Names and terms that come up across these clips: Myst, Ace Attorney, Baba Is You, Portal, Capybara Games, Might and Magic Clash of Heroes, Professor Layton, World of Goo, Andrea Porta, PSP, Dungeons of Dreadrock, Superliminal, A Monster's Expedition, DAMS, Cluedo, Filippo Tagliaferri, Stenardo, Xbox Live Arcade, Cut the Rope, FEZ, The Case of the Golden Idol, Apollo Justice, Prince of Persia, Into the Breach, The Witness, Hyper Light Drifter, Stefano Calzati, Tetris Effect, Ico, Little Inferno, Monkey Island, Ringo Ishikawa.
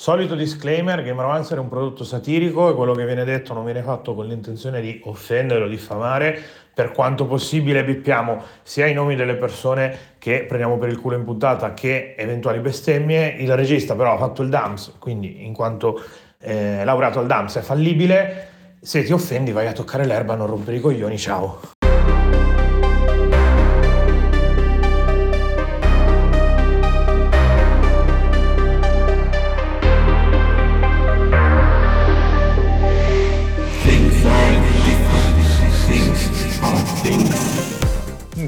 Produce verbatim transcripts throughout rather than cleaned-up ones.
Solito disclaimer, Gameromancer è un prodotto satirico e quello che viene detto non viene fatto con l'intenzione di offendere o diffamare. Per quanto possibile bippiamo sia i nomi delle persone che prendiamo per il culo in puntata che eventuali bestemmie. Il regista però ha fatto il D A M S, quindi in quanto eh, laureato al D A M S è fallibile. Se ti offendi vai a toccare l'erba, non rompere i coglioni, ciao.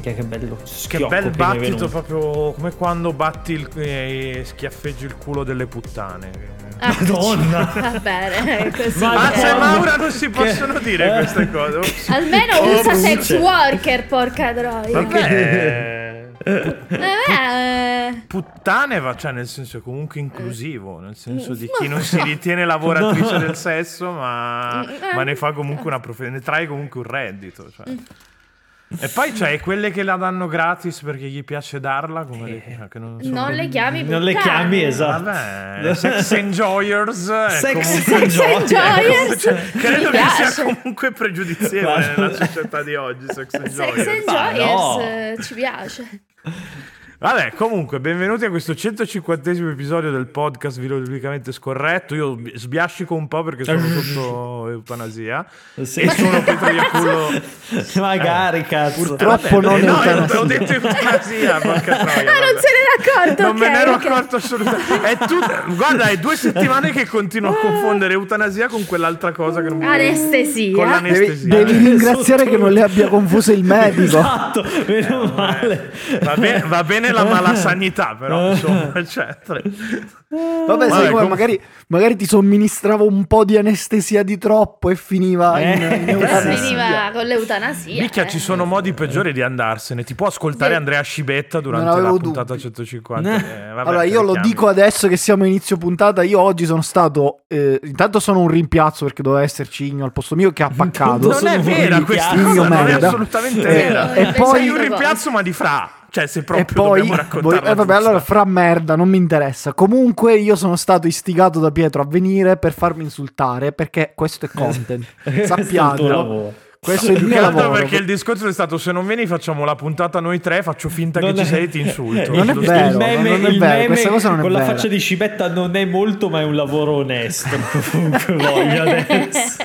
Che bello, che bel battito, proprio come quando batti il, eh, schiaffeggi il culo delle puttane. Ah, Madonna, va bene, così. Mazza e Maura non si possono che... dire queste cose. Almeno oh, usa sex worker, porca droga. Vabbè. Vabbè. Puttane va, cioè nel senso comunque inclusivo, nel senso di chi non si ritiene lavoratrice del sesso, ma, ma ne fa comunque una prof... ne trae comunque un reddito, cioè. E poi c'è quelle che la danno gratis perché gli piace darla, come eh, le, che non, sono, non le chiami non le chiami esatto. Vabbè, sex enjoyers sex enjoyers cioè, credo che sia comunque pregiudizievole nella società di oggi. Sex enjoyers, sex enjoyers no. Ci piace. Vabbè, comunque, benvenuti a questo centocinquantesimo episodio del podcast Virologicamente Scorretto. Io sbiascico un po' perché sono sotto eutanasia sì. E sono Pietro Iacullo. Magari, eh, cazzo. Purtroppo eh, vabbè, non è no, eutanasia. Ho detto eutanasia, porca troia. Ma non se n'era accorto. Non okay, me ne ero okay. accorto assolutamente. È tut... Guarda, è due settimane che continuo a confondere eutanasia con quell'altra cosa che non mi Anestesia. Con l'anestesia. Devi, devi ringraziare che non le abbia confuse il medico. Esatto, meno eh, male. Va bene, va bene la malasanità, però insomma, cioè, tre... vabbè, vabbè sai come... magari, magari ti somministrava un po' di anestesia di troppo e finiva eh, in, in eutanasia. Finiva con l'eutanasia. Micchia, eh. ci sono modi peggiori di andarsene, ti può ascoltare eh. Andrea Scibetta durante la puntata dubbi. centocinquanta eh, vabbè, allora io lo chiami. dico adesso che siamo a inizio puntata. Io oggi sono stato eh, intanto sono un rimpiazzo perché doveva esserci Igno al posto mio che ha paccato. Non è vera questa cosa, non è assolutamente eh, vera. E poi sei un rimpiazzo ma di fra. Cioè, se proprio e poi, dobbiamo raccontarla. Eh, vabbè, allora fra merda, non mi interessa. Comunque, io sono stato istigato da Pietro a venire per farmi insultare, perché questo è content. Sappiatelo. Questo è il mio lavoro. Perché il discorso è stato: se non vieni facciamo la puntata noi tre, faccio finta non che è... ci sei e ti insulto. Non è vero, il meme, non è vero. Questa cosa non è vera. Con la faccia di Scibetta non è molto, ma è un lavoro onesto. Comunque voglio adesso.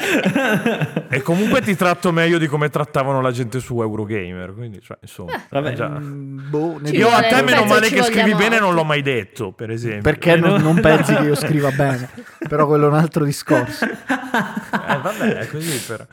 E comunque ti tratto meglio di come trattavano la gente su Eurogamer. Quindi, cioè, insomma, eh, vabbè, già. Boh, io a te meno male che scrivi bene non l'ho mai detto, per esempio. Perché eh, non, non pensi che io scriva bene? Però quello è un altro discorso. Eh, vabbè, è così però.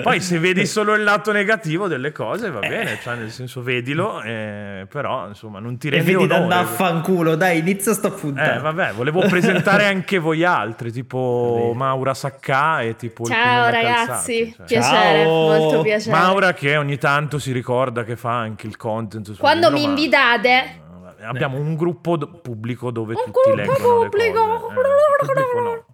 Poi se vedi solo il lato negativo delle cose va bene, cioè nel senso vedilo, eh, però insomma non ti rendi onore. E vedi da affanculo, dai, inizia sta puntata. Eh vabbè, volevo presentare anche voi altri, tipo Maura Saccà e tipo ciao ragazzi, cioè. piacere, ciao. molto piacere. Maura che ogni tanto si ricorda che fa anche il content su Quando video, mi ma... invitate. Abbiamo un gruppo do- pubblico dove un tutti leggono pubblico. le cose. Eh, pubblico no.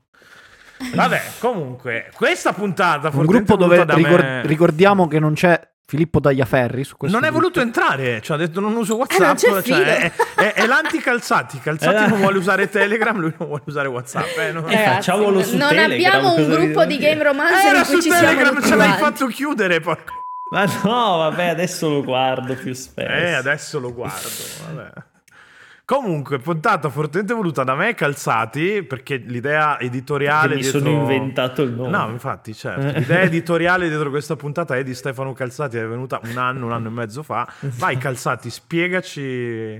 Vabbè, comunque, questa puntata un gruppo dove ricor- ricordiamo che non c'è Filippo Tagliaferri su questo. Non è voluto entrare, cioè ha detto non uso WhatsApp, eh, non cioè, è, è, è l'anticalzati, Calzati eh, non vuole usare Telegram, lui non vuole usare WhatsApp. Eh, non, eh, facciamolo su non Telegram, abbiamo un gruppo di Game Romancer eh, in cui ci Telegram, siamo ce l'hai avanti. fatto chiudere poi. Ma no, vabbè, adesso lo guardo più spesso. Eh, adesso lo guardo, vabbè. Comunque, puntata fortemente voluta da me, Calzati, perché l'idea editoriale. Perché mi dietro... sono inventato il nome. No, infatti, certo. L'idea editoriale dietro questa puntata è di Stefano Calzati, è venuta un anno, un anno e mezzo fa. Vai, Calzati, spiegaci.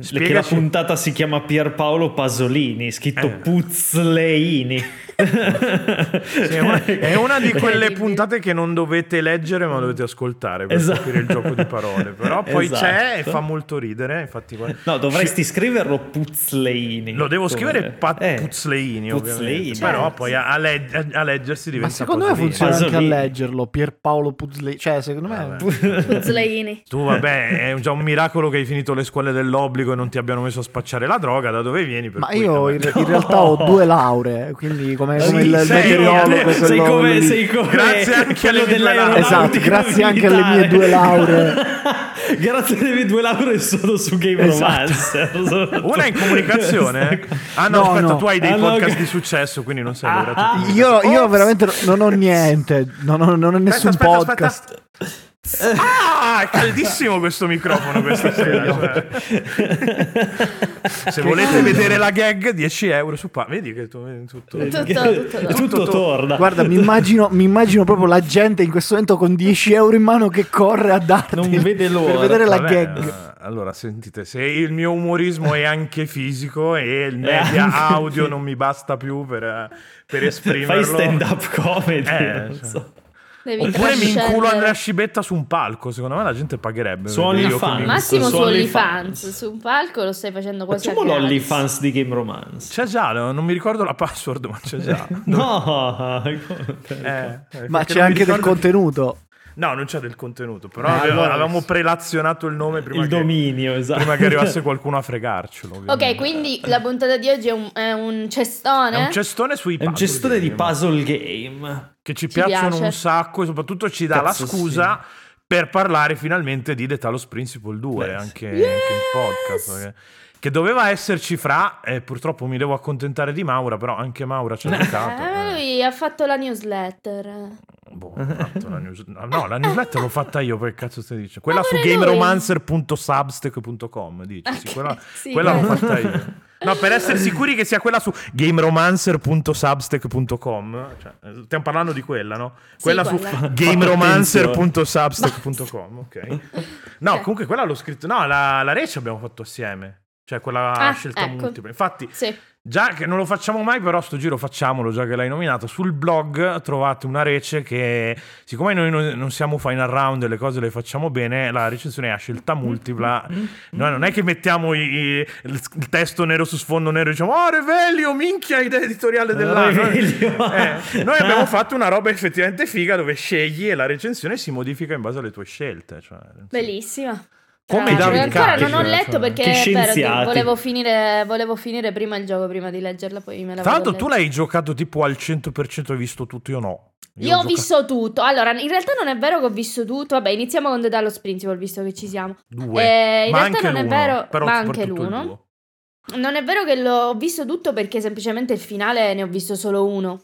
spiegaci... Che la puntata si chiama Pierpaolo Pasolini, scritto eh. Puzzleini. Sì, è, una, è una di quelle puntate che non dovete leggere ma dovete ascoltare per esatto. capire il gioco di parole, però poi esatto. c'è e fa molto ridere, infatti no dovresti ci... scriverlo Puzzleini, lo devo scrivere pa- eh. Puzzleini, Puzzleini però certo. poi a, le- a leggersi diventa ma secondo Pasolini. me funziona anche Pasolini. a leggerlo Pierpaolo Puzzleini, cioè secondo me Puzzleini tu vabbè è già un miracolo che hai finito le scuole dell'obbligo pubblico e non ti abbiano messo a spacciare la droga, da dove vieni? Per ma cui, io in, no. in realtà ho due lauree, quindi come sì, il meteorologo sei come sei come grazie anche alle mie due lauree, esatto, grazie anche alle mie due lauree. Grazie alle mie due lauree sono su Gameromancer. Esatto. Una in comunicazione. Ah no, no aspetta, no. tu hai dei ah, podcast no. di successo, quindi non sei ah, io io veramente non ho niente, non ho, non ho nessun aspetta, aspetta, podcast. Aspetta. Ah, è caldissimo questo microfono questa sera. Cioè. Se volete vedere la gag, dieci euro su pa. Vedi che tu, tutto, tutto, tutto, tutto torna. Guarda, mi immagino, mi immagino proprio la gente in questo momento con dieci euro in mano che corre a darti. Non vede l'ora. Per vedere la Vabbè, gag. Allora, sentite, se il mio umorismo è anche fisico e il media audio non mi basta più per, per esprimerlo. Fai stand up comedy. Eh, non cioè. so. Devi Oppure mi inculo Andrea Scibetta su un palco. Secondo me la gente pagherebbe. Su OnlyFans. Massimo su OnlyFans. Su un palco lo stai facendo quasi a gratis. l'OnlyFans di Gameromancer. C'è già, non mi ricordo la password, ma c'è già. No eh, ma c'è anche del contenuto. No, non c'è del contenuto. Però ah, avevamo, allora. avevamo prelazionato il nome prima, il che, dominio, esatto. prima che arrivasse qualcuno a fregarcelo, ovviamente. Ok, quindi la puntata di oggi è un, è un cestone. È un cestone sui puzzle. È un cestone game. di puzzle game che ci, ci piacciono piace. un sacco, e soprattutto ci dà Cazzo la scusa sì. per parlare finalmente di The Talos Principle due, yes. anche, yes. anche in podcast. Perché... che doveva esserci fra, e eh, purtroppo mi devo accontentare di Maura, però anche Maura ci ha aiutato. Eh, lui eh. ha fatto la newsletter. Boh, ha fatto la news... No, la newsletter l'ho fatta io, che cazzo stai dicendo? Quella su gameromancer punto substack punto com, dici, okay, sì, quella, sì, quella l'ho fatta io. No, per essere sicuri che sia quella su gameromancer punto substack punto com, cioè, stiamo parlando di quella, no? Quella, sì, quella. su gameromancer punto substack punto com, ok. No, comunque quella l'ho scritta, no, la, la Rece abbiamo fatto assieme. Cioè quella ah, scelta ecco. multipla. Infatti sì. già che non lo facciamo mai, però sto giro facciamolo, già che l'hai nominato. Sul blog trovate una rece che, siccome noi non siamo final round e le cose le facciamo bene, la recensione è a scelta multipla. Mm-hmm. Noi non è che mettiamo i, i, il testo nero su sfondo nero e diciamo oh Revelio, minchia idea editoriale dell'anno. Eh, noi abbiamo fatto una roba effettivamente figa dove scegli e la recensione si modifica in base alle tue scelte, cioè, bellissima. Come ah, ancora non ho letto perché però, volevo, finire, volevo finire prima il gioco prima di leggerla, poi me la Tra l'altro tu l'hai giocato tipo al cento per cento, hai visto tutto, io no. Io, io ho gioca... visto tutto. Allora, in realtà non è vero che ho visto tutto. Vabbè, iniziamo con The Talos Principle, visto che ci siamo. Due. Eh, in ma realtà non è vero, però ma anche l'uno. Non è vero che l'ho visto tutto perché semplicemente il finale ne ho visto solo uno.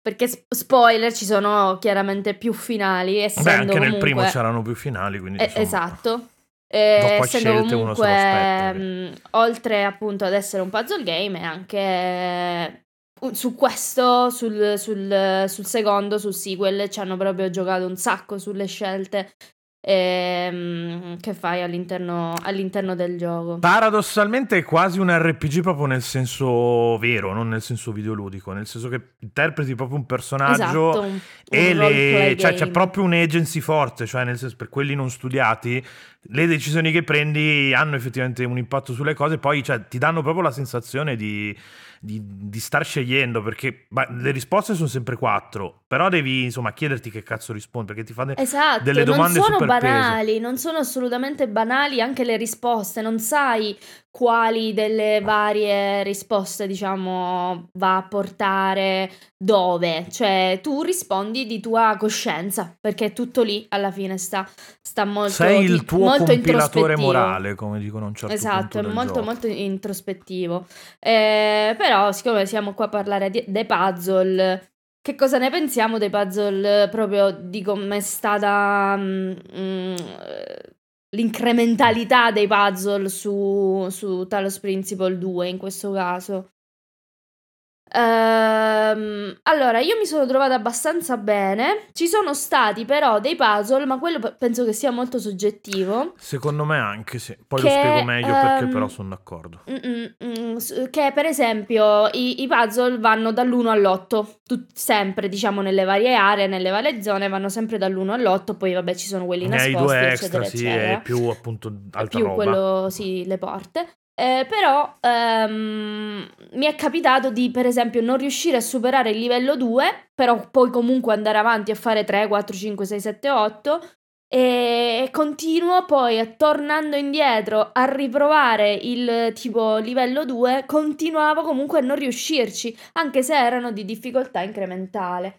Perché spoiler, ci sono chiaramente più finali, essendo Beh, anche comunque... nel primo c'erano più finali, quindi eh, esatto. Eh, essendo comunque ehm, oltre appunto ad essere un puzzle game è anche eh, su questo sul, sul, sul secondo, sul sequel ci hanno proprio giocato un sacco sulle scelte ehm, che fai all'interno, all'interno del gioco. Paradossalmente è quasi un R P G proprio nel senso vero, non nel senso videoludico, nel senso che interpreti proprio un personaggio, esatto, un, e un le, cioè, c'è proprio un'agency forte, cioè nel senso per quelli non studiati le decisioni che prendi hanno effettivamente un impatto sulle cose, poi cioè, ti danno proprio la sensazione di, di, di star scegliendo, perché bah, le risposte sono sempre quattro, però devi insomma chiederti che cazzo rispondi, perché ti fanno esatto, delle domande super esatto, non sono banali, pese. non sono assolutamente banali anche le risposte, non sai quali delle varie risposte diciamo va a portare dove, cioè tu rispondi di tua coscienza, perché tutto lì alla fine sta, sta molto sei il tuo molto compilatore morale, come dicono un certo esatto, punto è molto gioco. molto introspettivo eh, però siccome siamo qua a parlare di, dei puzzle, che cosa ne pensiamo dei puzzle proprio di come è stata mh, l'incrementalità dei puzzle su, su Talos Principle due in questo caso? Ehm, allora, io mi sono trovata abbastanza bene. Ci sono stati però dei puzzle, ma quello penso che sia molto soggettivo. Secondo me anche, sì. Poi che, lo spiego meglio um, perché però sono d'accordo. Che per esempio i, i puzzle vanno dall'uno all'otto, tut- sempre diciamo nelle varie aree, nelle varie zone vanno sempre dall'uno all'otto. Poi vabbè ci sono quelli nascosti, hai due eccetera, extra, sì, eccetera. È più appunto altra più roba. Quello, sì, le porte. Eh, però ehm, mi è capitato di per esempio non riuscire a superare il livello due, però poi comunque andare avanti a fare tre, quattro, cinque, sei, sette, otto E continuo poi, tornando indietro, a riprovare il tipo livello due, continuavo comunque a non riuscirci, anche se erano di difficoltà incrementale.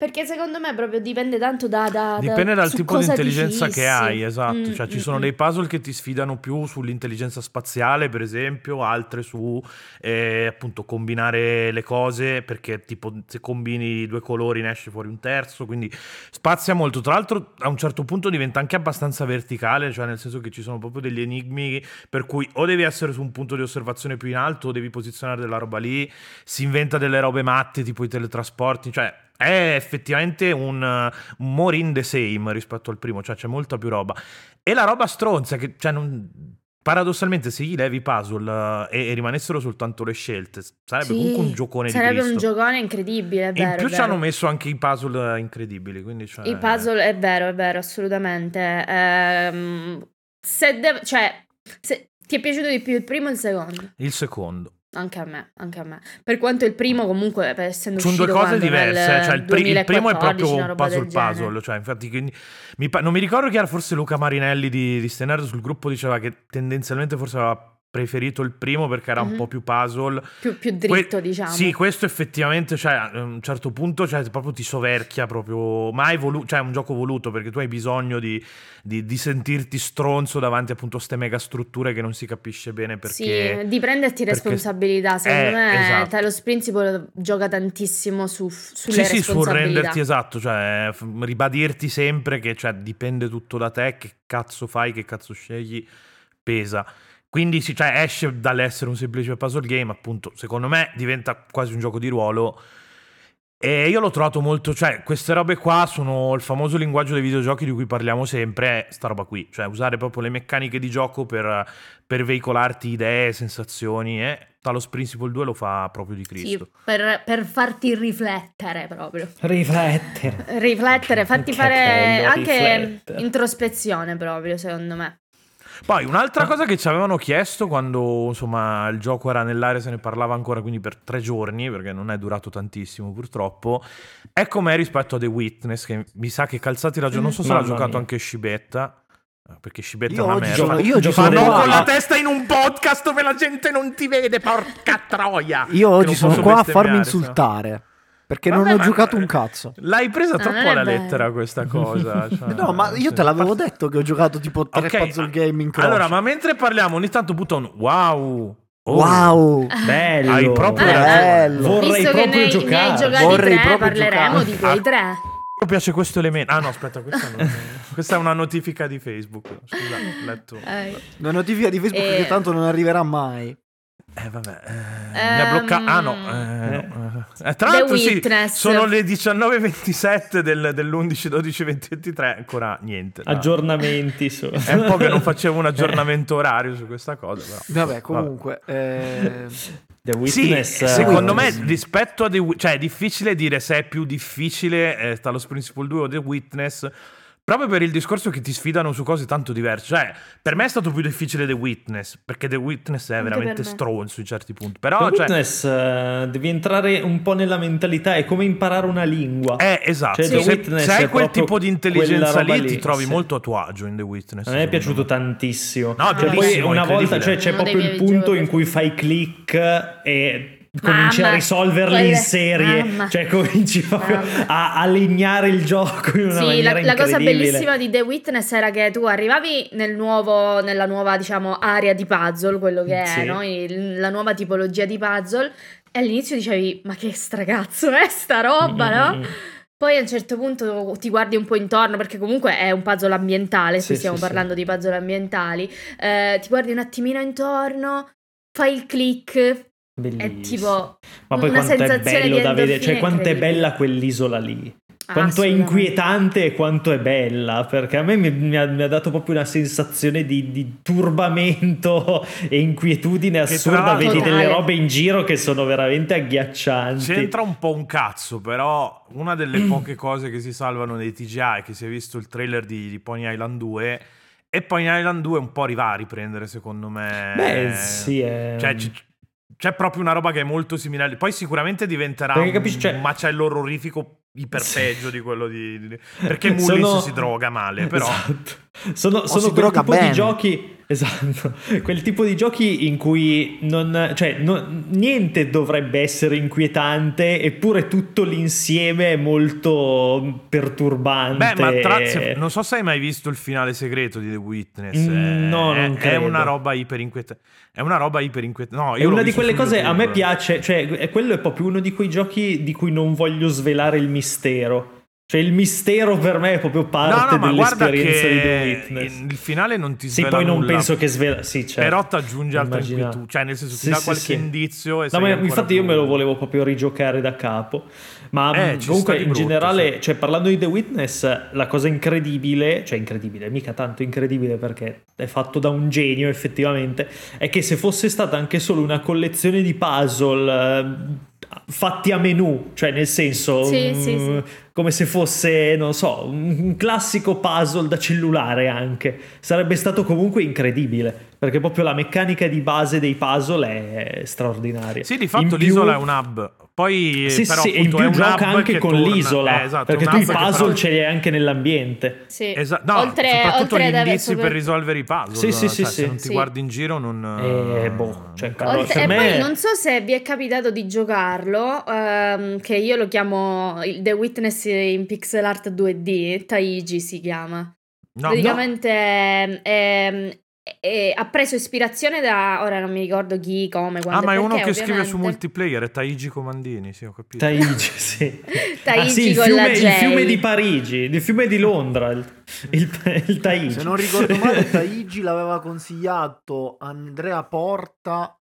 Perché secondo me proprio dipende tanto da... da dipende da, dal tipo di intelligenza che hai, esatto. Mm, cioè, mm, ci sono mm. dei puzzle che ti sfidano più sull'intelligenza spaziale, per esempio, altre su, eh, appunto, combinare le cose, perché tipo se combini due colori ne esce fuori un terzo, quindi spazia molto. Tra l'altro a un certo punto diventa anche abbastanza verticale, cioè nel senso che ci sono proprio degli enigmi per cui o devi essere su un punto di osservazione più in alto, o devi posizionare della roba lì, si inventa delle robe matte, tipo i teletrasporti, cioè... è effettivamente un uh, more in the same rispetto al primo, cioè c'è molta più roba. E la roba stronza che, cioè, non... paradossalmente se gli levi i puzzle uh, e, e rimanessero soltanto le scelte sarebbe sì, comunque un giocone sarebbe di Cristo. Sarebbe un giocone incredibile, è vero, e in più ci hanno messo anche i puzzle incredibili, quindi cioè... i puzzle è vero, è vero, assolutamente. Ehm, se de- cioè se ti è piaciuto di più il primo o il secondo? Il secondo. Anche a me, anche a me. Per quanto il primo comunque essendo sono uscito due cose diverse, cioè il, pr- il primo è proprio un puzzle puzzle, cioè infatti quindi, mi pa- non mi ricordo chi era, forse Luca Marinelli di, di Stenardo sul gruppo diceva che tendenzialmente forse aveva preferito il primo perché era mm-hmm. un po' più puzzle, più, più dritto que- diciamo. Sì, questo effettivamente, cioè a un certo punto cioè, proprio ti soverchia proprio, ma hai volu- cioè, è un gioco voluto perché tu hai bisogno di, di, di sentirti stronzo davanti appunto a ste mega strutture che non si capisce bene perché. Sì, di prenderti responsabilità, secondo è, me esatto. Talos Principle gioca tantissimo su, sulle sì, responsabilità. Sì, sul renderti esatto, cioè ribadirti sempre che cioè, dipende tutto da te, che cazzo fai, che cazzo scegli, pesa. Quindi sì, cioè, esce dall'essere un semplice puzzle game, appunto, secondo me diventa quasi un gioco di ruolo. E io l'ho trovato molto, cioè queste robe qua sono il famoso linguaggio dei videogiochi di cui parliamo sempre, è sta roba qui, cioè usare proprio le meccaniche di gioco per, per veicolarti idee, sensazioni, eh. Talos Principle due lo fa proprio di Cristo. Sì, per, per farti riflettere proprio. Riflettere. Riflettere, farti che fare anche riflettere. Introspezione proprio, secondo me. Poi un'altra cosa che ci avevano chiesto quando insomma il gioco era nell'aria, se ne parlava ancora quindi per tre giorni perché non è durato tantissimo purtroppo, è com'è rispetto a The Witness, che mi sa che calzati la gio- non so se Mamma l'ha mia. giocato anche Scibetta, perché Scibetta io è una merda. Io ci sono con la testa in un podcast dove la gente non ti vede, porca troia. Io oggi sono qua a farmi insultare no? Perché vabbè, non ho giocato un cazzo. L'hai presa troppo ah, alla lettera questa cosa. Cioè, no, ma io te l'avevo detto che ho giocato tipo tre okay, puzzle game in croce. Allora, ma mentre parliamo ogni tanto butto un wow. Oh, wow. Bello. Hai proprio eh, bello. Vorrei visto proprio nei, giocare. Nei Vorrei tre, proprio parleremo giocare. di quei tre. Mi piace questo elemento. Ah no, aspetta, questa, non... questa è una notifica di Facebook. Scusate, ho letto. Eh. Una notifica di Facebook eh. che tanto non arriverà mai. Eh vabbè, eh, um, mi ha bloccato. Ah no, eh, no. Eh, tra l'altro sì, sono le diciannove e ventisette del, dell'undici dodici ventitré, ancora niente. No. Aggiornamenti solo. È un po' che non facevo un aggiornamento orario su questa cosa. Però. Vabbè, comunque. Vabbè. Eh... The Witness, sì, secondo me rispetto a The Witness, cioè è difficile dire se è più difficile eh, Talos Principle due o The Witness. Proprio per il discorso che ti sfidano su cose tanto diverse. Cioè, per me è stato più difficile The Witness, perché The Witness è anche veramente stronzo in certi punti. Però, The cioè... Witness uh, devi entrare un po' nella mentalità, è come imparare una lingua. Eh, esatto. Cioè, sì. Se, se hai quel tipo di intelligenza lì, lì, ti trovi sì. molto a tuo agio in The Witness. A me è piaciuto me. tantissimo. No, cioè, poi una volta cioè, c'è non proprio il punto in cui fai click e... cominci Mamma, a risolverli quelle... in serie Mamma. cioè cominci proprio a allineare il gioco in una sì, maniera la, la cosa bellissima di The Witness era che tu arrivavi nel nuovo nella nuova diciamo area di puzzle, quello che è sì. no? Il, la nuova tipologia di puzzle, e all'inizio dicevi ma che stracazzo è sta roba, mm-hmm. no? Poi a un certo punto ti guardi un po' intorno, perché comunque è un puzzle ambientale, sì, qui stiamo sì, parlando sì. di puzzle ambientali, eh, ti guardi un attimino intorno, fai il click. Bellissimo. È tipo ma poi una quanto è bello da vedere, cioè quanto è bella quell'isola lì, quanto è inquietante e quanto è bella, perché a me mi, mi, ha, mi ha dato proprio una sensazione di, di turbamento e inquietudine assurda, vedi totale. Delle robe in giro che sono veramente agghiaccianti. C'entra un po' un cazzo, però una delle poche cose che si salvano dei T G I è che si è visto il trailer di, di Pony Island due, e Pony Island due un po' arriva a riprendere secondo me. Beh sì è... cioè, c- c'è proprio una roba che è molto simile. Poi sicuramente diventerà capisci, un, cioè, un macello orrorifico iper peggio sì. di quello di, di... perché Mullis sono... si droga male, però esatto. sono, sono quel tipo bene. di giochi esatto quel tipo di giochi in cui non, cioè, non, niente dovrebbe essere inquietante, eppure tutto l'insieme è molto perturbante. Beh, ma tra... non so se hai mai visto il finale segreto di The Witness. Mm, no, è, non credo. È una roba iper inquietante. È una roba iper inquietante. No, io è una di quelle cose YouTube. A me piace, cioè quello è proprio uno di quei giochi di cui non voglio svelare il mistero. Cioè il mistero per me è proprio parte no, no, dell'esperienza di The Witness. Il finale non ti svela sì, poi non nulla, penso che svela sì, certo. Però ti aggiunge altre inquietudini, cioè nel senso ti sì, dà sì, qualche sì. indizio e no, ma infatti io me lo volevo proprio rigiocare da capo. Ma eh, comunque in brutto, generale sì. cioè parlando di The Witness, la cosa incredibile, cioè incredibile, mica tanto incredibile perché è fatto da un genio effettivamente, è che se fosse stata anche solo una collezione di puzzle fatti a menu, cioè nel senso sì, mh, sì, sì. come se fosse non so un classico puzzle da cellulare, anche sarebbe stato comunque incredibile, perché proprio la meccanica di base dei puzzle è straordinaria. Sì, di fatto in l'isola più... è un hub. Poi sì, però, sì, appunto, in più gioca anche con torna. l'isola eh, esatto, perché tu i puzzle però... ce li hai anche nell'ambiente sì. esatto. no, oltre, soprattutto oltre gli indizi super... per risolvere i puzzle sì, sì, cioè, sì, se sì. non ti sì. guardi in giro non eh, boh, cioè, oltre... e me... poi non so se vi è capitato di giocarlo ehm, che io lo chiamo The Witness in pixel art due D, Taiji si chiama. no, praticamente no. È, e ha preso ispirazione da, ora non mi ricordo chi, come, quando, ah, ma è perché, uno che ovviamente. scrive su multiplayer, è Taiji Comandini, sì, ho capito. Taiji, sì. Taiji ah, sì, con il fiume, la J. Il fiume di Parigi, il fiume di Londra, il, il, il Taiji. Se non ricordo male, Taiji l'aveva consigliato Andrea Porta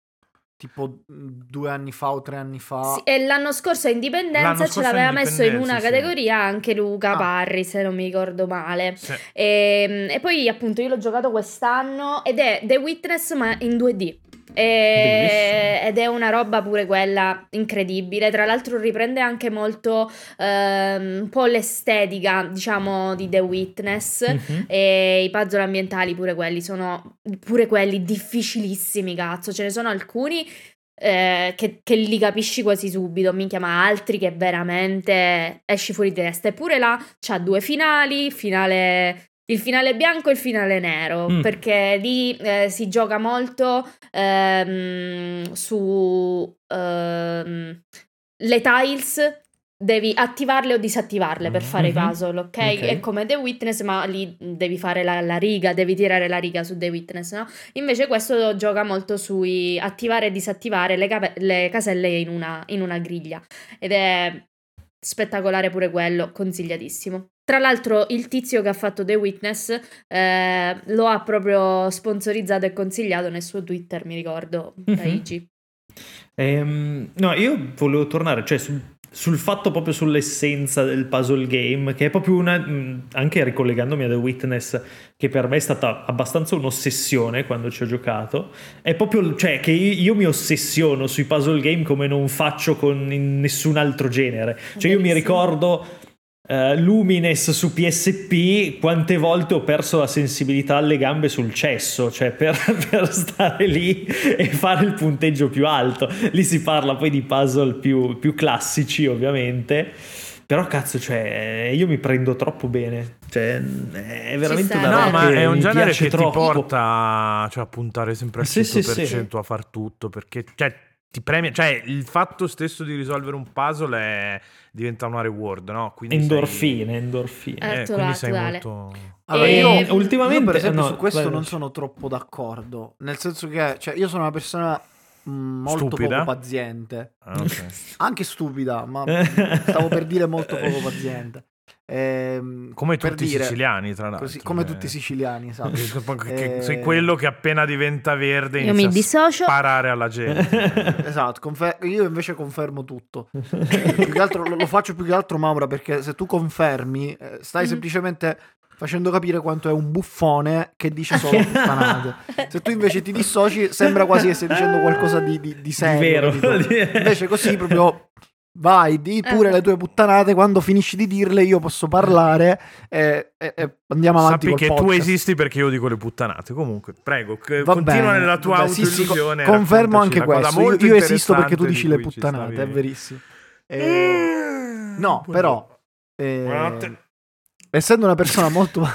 tipo due anni fa o tre anni fa. Sì, e l'anno scorso a Indipendenza scorso ce l'aveva messo in una sì. categoria anche Luca ah. Parri, se non mi ricordo male. Sì. E, e poi appunto io l'ho giocato quest'anno ed è The Witness ma in due D. E, ed è una roba pure quella incredibile. Tra l'altro riprende anche molto ehm, un po' l'estetica, diciamo, di The Witness. Mm-hmm. E i puzzle ambientali pure quelli sono pure quelli difficilissimi, cazzo. Ce ne sono alcuni eh, che, che li capisci quasi subito, minchia, ma altri che veramente esci fuori di testa. Eppure là c'ha due finali, finale... il finale bianco e il finale nero, mm. perché lì eh, si gioca molto ehm, su ehm, le tiles, devi attivarle o disattivarle per fare mm-hmm. i puzzle, ok? okay. È come The Witness, ma lì devi fare la, la riga, devi tirare la riga su The Witness, no? Invece questo gioca molto sui attivare e disattivare le, cap- le caselle in una, in una griglia, ed è spettacolare pure quello, consigliatissimo. Tra l'altro il tizio che ha fatto The Witness eh, lo ha proprio sponsorizzato e consigliato nel suo Twitter, mi ricordo, da I G. Ehm, no, io volevo tornare, cioè, sul, sul fatto proprio sull'essenza del puzzle game, che è proprio una, anche ricollegandomi a The Witness, che per me è stata abbastanza un'ossessione quando ci ho giocato, è proprio, cioè, che io mi ossessiono sui puzzle game come non faccio con nessun altro genere. Cioè, bellissimo. Io mi ricordo... Uh, Lumines su P S P, quante volte ho perso la sensibilità alle gambe sul cesso, cioè per, per stare lì e fare il punteggio più alto. Lì si parla poi di puzzle più, più classici ovviamente, però cazzo, cioè io mi prendo troppo bene, cioè è veramente una roba, no, ma è un genere che troppo. ti porta, cioè, a puntare sempre al cento per cento, sì, sì, sì. a far tutto, perché cioè ti premia, cioè il fatto stesso di risolvere un puzzle è, diventa una reward, no? Quindi endorfine, sei... endorfine. Eh, quindi sei molto... Allora, e... io ultimamente io per esempio no, su questo vai, non sono troppo d'accordo, nel senso che cioè io sono una persona molto stupida. poco paziente, ah, okay. anche stupida, ma stavo per dire molto poco paziente. Ehm, come tutti i siciliani, tra l'altro, così, come eh. tutti i siciliani, esatto. che, sei quello che appena diventa verde io mi dissocio, sparare alla gente. Esatto, confer- io invece confermo tutto. eh, più che altro, lo, lo faccio più che altro, Maura, perché se tu confermi eh, stai mm-hmm. semplicemente facendo capire quanto è un buffone che dice solo puttanate. Se tu invece ti dissoci sembra quasi che stai dicendo qualcosa di, di, di serio, di vero. Invece così proprio vai, di pure eh. le tue puttanate, quando finisci di dirle io posso parlare e, e, e andiamo avanti. Sappi che podcast. Tu esisti perché io dico le puttanate. Comunque, prego, va continua bene, nella tua autoillusione. Sì, sì, confermo anche questo, io, io esisto perché tu dici le puttanate, è verissimo. Eh, no, però E... Buonanotte. Essendo una persona molto... la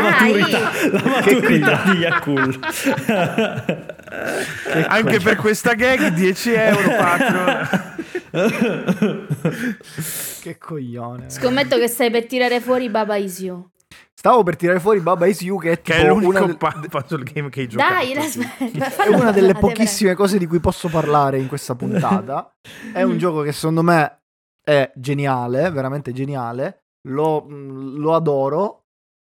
maturità, la maturità di Yakul. Anche per questa gag dieci euro patron. Che coglione. Scommetto che stai per tirare fuori Baba Is You. Stavo per tirare fuori Baba Is You, che è, che è l'unico del... puzzle game che hai giocato. Dai, è una delle pochissime cose di cui posso parlare in questa puntata. È un gioco che secondo me è geniale, veramente geniale. Lo, lo adoro.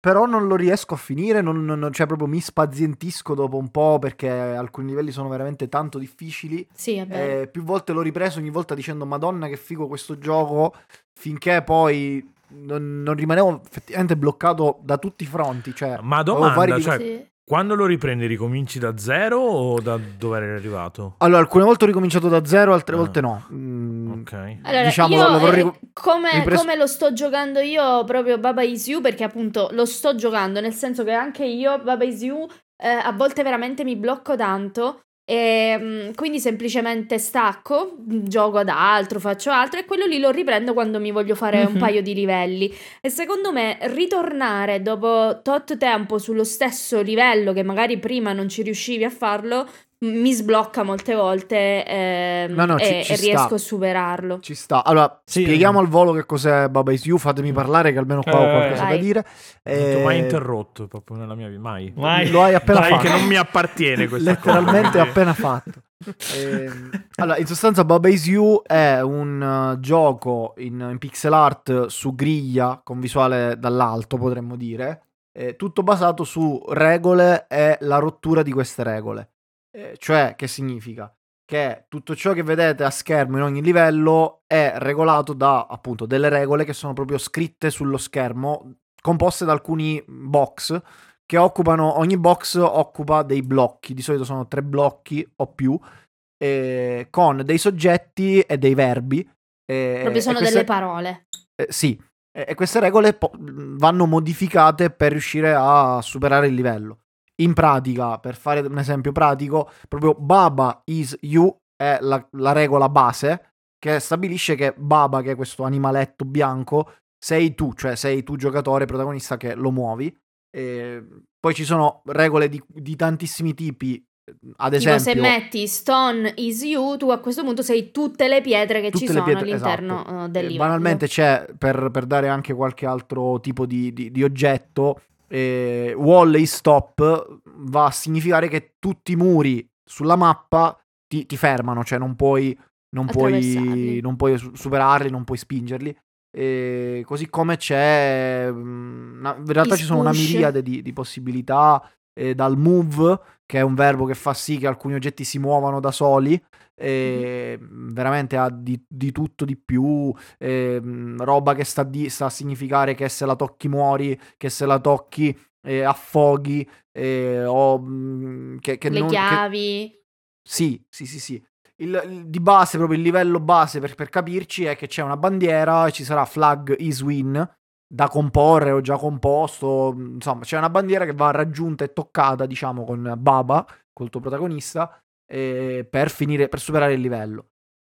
Però non lo riesco a finire, non, non, cioè proprio mi spazientisco dopo un po', perché alcuni livelli sono veramente tanto difficili. Sì, vabbè. Eh, più volte l'ho ripreso, ogni volta dicendo Madonna che figo questo gioco, finché poi non, non rimanevo effettivamente bloccato da tutti i fronti. Cioè, ma domanda, vari... cioè, sì. Quando lo riprendi ricominci da zero o da dove eri arrivato? Allora, alcune volte ho ricominciato da zero, altre ah. volte no. Mm. Ok. Allora, diciamo, io, lo, lo ric- come, ripreso... come lo sto giocando io proprio Baba Is You, perché appunto lo sto giocando, nel senso che anche io Baba Is You eh, a volte veramente mi blocco tanto e quindi semplicemente stacco, gioco ad altro, faccio altro e quello lì lo riprendo quando mi voglio fare mm-hmm. un paio di livelli. E secondo me ritornare dopo tot tempo sullo stesso livello che magari prima non ci riuscivi a farlo mi sblocca molte volte eh, no, no, e, ci, ci e riesco sta. a superarlo. Ci sta. Allora, sì. spieghiamo al volo che cos'è Baba Is You, fatemi parlare che almeno qua eh, ho qualcosa vai. da dire. Eh, non ti ho mai interrotto proprio nella mia vita, mai. Vai. Lo hai appena Vai, fatto. Che non mi appartiene questa letteralmente cosa. Appena fatto. Eh, allora, in sostanza Baba Is You è un uh, gioco in, in pixel art su griglia con visuale dall'alto, potremmo dire, eh, tutto basato su regole e la rottura di queste regole. Cioè, che significa? Che tutto ciò che vedete a schermo in ogni livello è regolato da, appunto, delle regole che sono proprio scritte sullo schermo, composte da alcuni box, che occupano, ogni box occupa dei blocchi, di solito sono tre blocchi o più, eh, con dei soggetti e dei verbi. Eh, proprio sono queste, delle parole. Eh, sì, e queste regole po- vanno modificate per riuscire a superare il livello. In pratica, per fare un esempio pratico, proprio Baba Is You è la, la regola base che stabilisce che Baba, che è questo animaletto bianco, sei tu, cioè sei tu giocatore, protagonista, che lo muovi. E poi ci sono regole di, di tantissimi tipi, ad esempio... Tipo se metti Stone Is You, tu a questo punto sei tutte le pietre che ci sono pietre, all'interno esatto. del livello. Banalmente c'è, per, per dare anche qualche altro tipo di, di, di oggetto... Eh, wall is stop va a significare che tutti i muri sulla mappa ti, ti fermano, cioè non puoi non puoi, non puoi superarli, non puoi spingerli. Eh, così come c'è una, in realtà Is ci sono push. una miriade di, di possibilità, eh, dal move, che è un verbo che fa sì che alcuni oggetti si muovano da soli. Eh, mm. Veramente ha di, di tutto di più, eh, roba che sta, di, sta a significare che se la tocchi muori, che se la tocchi eh, affoghi, eh, o che, che le non, chiavi che... sì sì sì sì il, il, di base, proprio il livello base per, per capirci, è che c'è una bandiera e ci sarà flag is win da comporre o già composto, insomma c'è una bandiera che va raggiunta e toccata, diciamo, con Baba, col tuo protagonista, Eh, per finire, per superare il livello.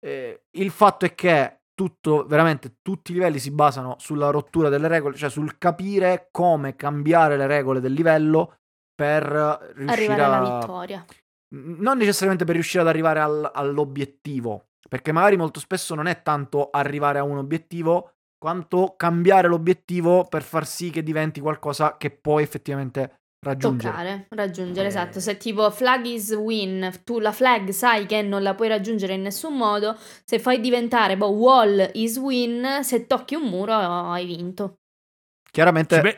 Eh, il fatto è che tutto, veramente tutti i livelli si basano sulla rottura delle regole, cioè sul capire come cambiare le regole del livello per riuscire arrivare a... alla vittoria. Non necessariamente per riuscire ad arrivare al, all'obiettivo, perché magari molto spesso non è tanto arrivare a un obiettivo quanto cambiare l'obiettivo per far sì che diventi qualcosa che puoi effettivamente raggiungere. Toccare, raggiungere, eh. esatto. Se tipo flag is win, tu la flag sai che non la puoi raggiungere in nessun modo, se fai diventare boh, wall is win, se tocchi un muro oh, hai vinto. Chiaramente... Cibe...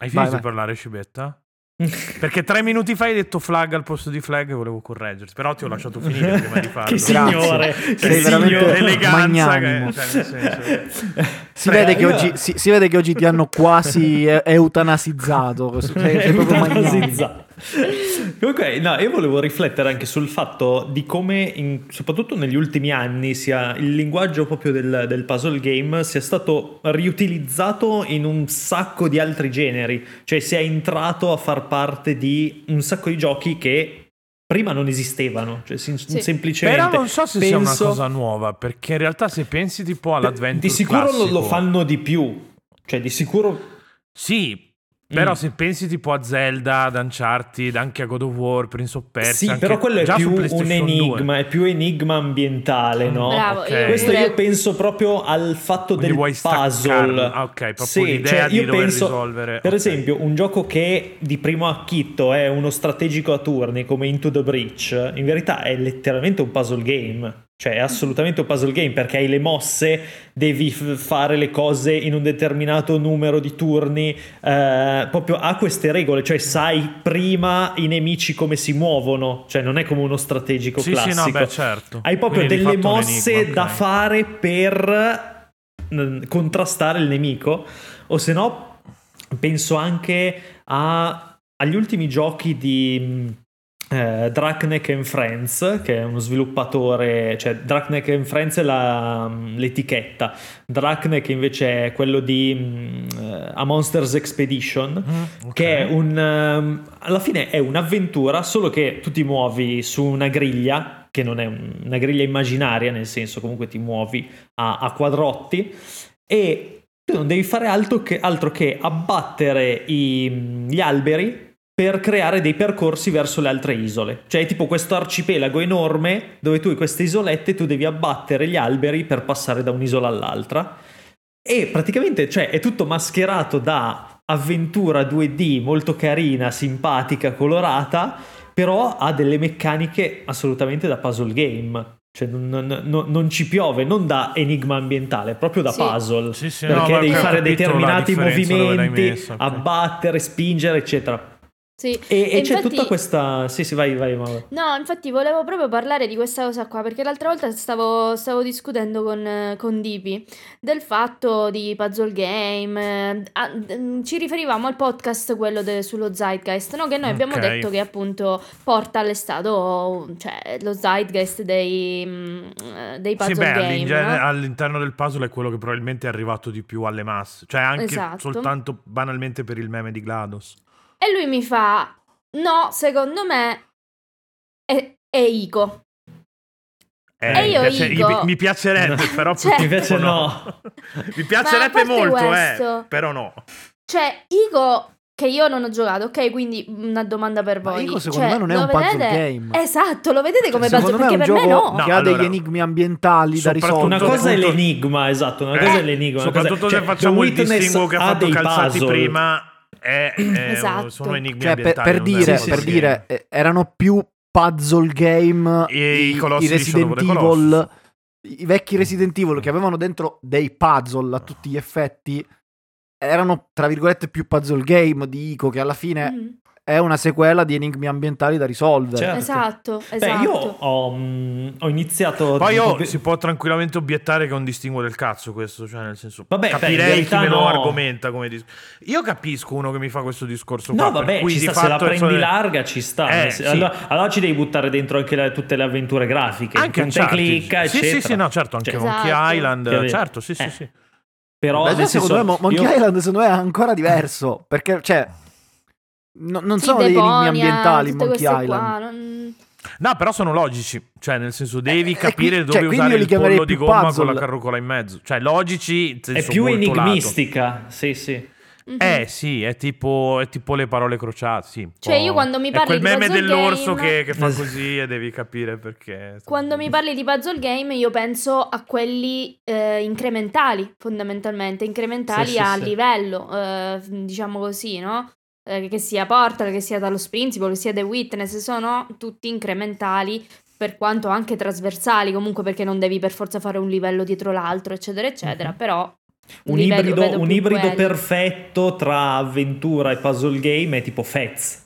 Hai finito vai, vai. di parlare, Cibetta? Perché tre minuti fa hai detto flag al posto di flag e volevo correggerti, però ti ho lasciato finire prima di farlo. Che signore, che sei signore, eleganza che, cioè, senso, si, vede che oggi, si, si vede che oggi ti hanno quasi eutanasizzato, sei, sei proprio eutanasizzato. Comunque, no, io volevo riflettere anche sul fatto di come in, soprattutto negli ultimi anni sia il linguaggio proprio del, del puzzle game sia stato riutilizzato in un sacco di altri generi, cioè sia entrato a far parte di un sacco di giochi che prima non esistevano, cioè sem- sì. semplicemente. Però non so se penso... sia una cosa nuova, perché in realtà se pensi tipo all'Adventure di sicuro classico... lo fanno di più, cioè di sicuro sì. Però mm. se pensi tipo a Zelda, ad Uncharted, anche a God of War, Prince of Persia... Sì, anche, però quello è più un enigma, due. È più enigma ambientale, no? Bravo, okay. Questo io, io penso proprio al fatto quindi del puzzle. Ah, ok, proprio sì, l'idea cioè di dover penso, risolvere... Per okay. esempio, un gioco che di primo acchito è uno strategico a turni come Into the Breach, in verità è letteralmente un puzzle game. Cioè è assolutamente un puzzle game perché hai le mosse, devi f- fare le cose in un determinato numero di turni, eh, proprio ha queste regole, cioè sai prima i nemici come si muovono, cioè non è come uno strategico sì, classico. Sì, no, beh, certo. Hai proprio quindi delle mosse enigma, da okay. fare per n- contrastare il nemico, o se no penso anche a, agli ultimi giochi di... Eh, Draknek and Friends, che è uno sviluppatore, cioè Draknek and Friends è la, l'etichetta, Draknek invece è quello di uh, A Monster's Expedition, mm, okay. che è un um, alla fine è un'avventura, solo che tu ti muovi su una griglia che non è un, una griglia immaginaria, nel senso comunque ti muovi a, a quadrotti e tu non devi fare altro che, altro che abbattere i, gli alberi per creare dei percorsi verso le altre isole, cioè è tipo questo arcipelago enorme dove tu hai queste isolette, tu devi abbattere gli alberi per passare da un'isola all'altra e praticamente cioè è tutto mascherato da avventura due D molto carina, simpatica, colorata, però ha delle meccaniche assolutamente da puzzle game. Cioè non, non, non ci piove, non da enigma ambientale, proprio da sì. puzzle sì, sì, perché no, devi fare determinati movimenti, messo, okay. abbattere, spingere, eccetera. Sì. E, e, e c'è infatti, tutta questa sì sì vai vai Maura. No, infatti volevo proprio parlare di questa cosa qua perché l'altra volta stavo, stavo discutendo con, con Dipi del fatto di puzzle game, a, ci riferivamo al podcast quello de, sullo Zeitgeist, no? Che noi abbiamo okay. detto che appunto Portal è stato cioè lo Zeitgeist dei, dei puzzle sì, beh, game, no? All'interno del puzzle è quello che probabilmente è arrivato di più alle masse, cioè anche esatto. soltanto banalmente per il meme di GLaDOS. E lui mi fa, no, secondo me è, è Ico. Eh, e io mi, piace, Ico. Mi, mi piacerebbe, no. però cioè, mi piace no. mi piacerebbe molto, questo, eh, però no. Cioè, Ico, che io non ho giocato, ok, quindi una domanda per voi. Ma Ico secondo cioè, me non è un puzzle game. Esatto, lo vedete come cioè, puzzle game? Perché per me no. Che no, ha allora, degli enigmi ambientali da risolvere. Una cosa è l'enigma, esatto, una eh, cosa è l'enigma. Soprattutto se cioè, facciamo il distinguo che ha fatto Calzati puzzle. Prima... È, è esatto. sono enigmi cioè, ambientali per, per dire, sì, per sì, dire sì. erano più puzzle game e i, i Resident Evil, i vecchi Resident Evil che avevano dentro dei puzzle a tutti gli effetti erano tra virgolette più puzzle game di Ico, che alla fine mm. è una sequela di enigmi ambientali da risolvere. Certo. Esatto, esatto. Beh, io ho, um, ho iniziato. Poi io di... si può tranquillamente obiettare che è un distinguo del cazzo questo, cioè nel senso. Vabbè, capirei chi me lo no. argomenta come dis... Io capisco uno che mi fa questo discorso. No, qua, vabbè, cui ci sta, se la prendi sono... larga ci sta. Eh, se... sì. allora, allora ci devi buttare dentro anche la, tutte le avventure grafiche. Anche un clicca, sì, eccetera. Sì, sì, no, certo, anche esatto. Monkey Island, certo, sì, eh. sì, sì. Però beh, secondo me Monkey io... Island secondo me è ancora diverso, perché cioè no, non sono dei enigmi ambientali in Monkey Island qua, non... no, però sono logici, cioè nel senso devi eh, capire qui, dove cioè, usare il pollo di gomma puzzle. Con la carrucola in mezzo, cioè logici è più enigmistica lato. Sì sì mm-hmm. eh sì è tipo è tipo le parole crociate sì cioè io quando mi parli è quel di meme dell'orso game... che, che fa così e devi capire perché quando mi parli di puzzle game io penso a quelli eh, incrementali fondamentalmente incrementali sì, a sì, livello sì. Eh, diciamo così no che sia Portal, che sia Talos Principle, che sia The Witness, sono tutti incrementali per quanto anche trasversali comunque perché non devi per forza fare un livello dietro l'altro eccetera eccetera mm-hmm. però un ibrido, un ibrido perfetto tra avventura e puzzle game è tipo F E Z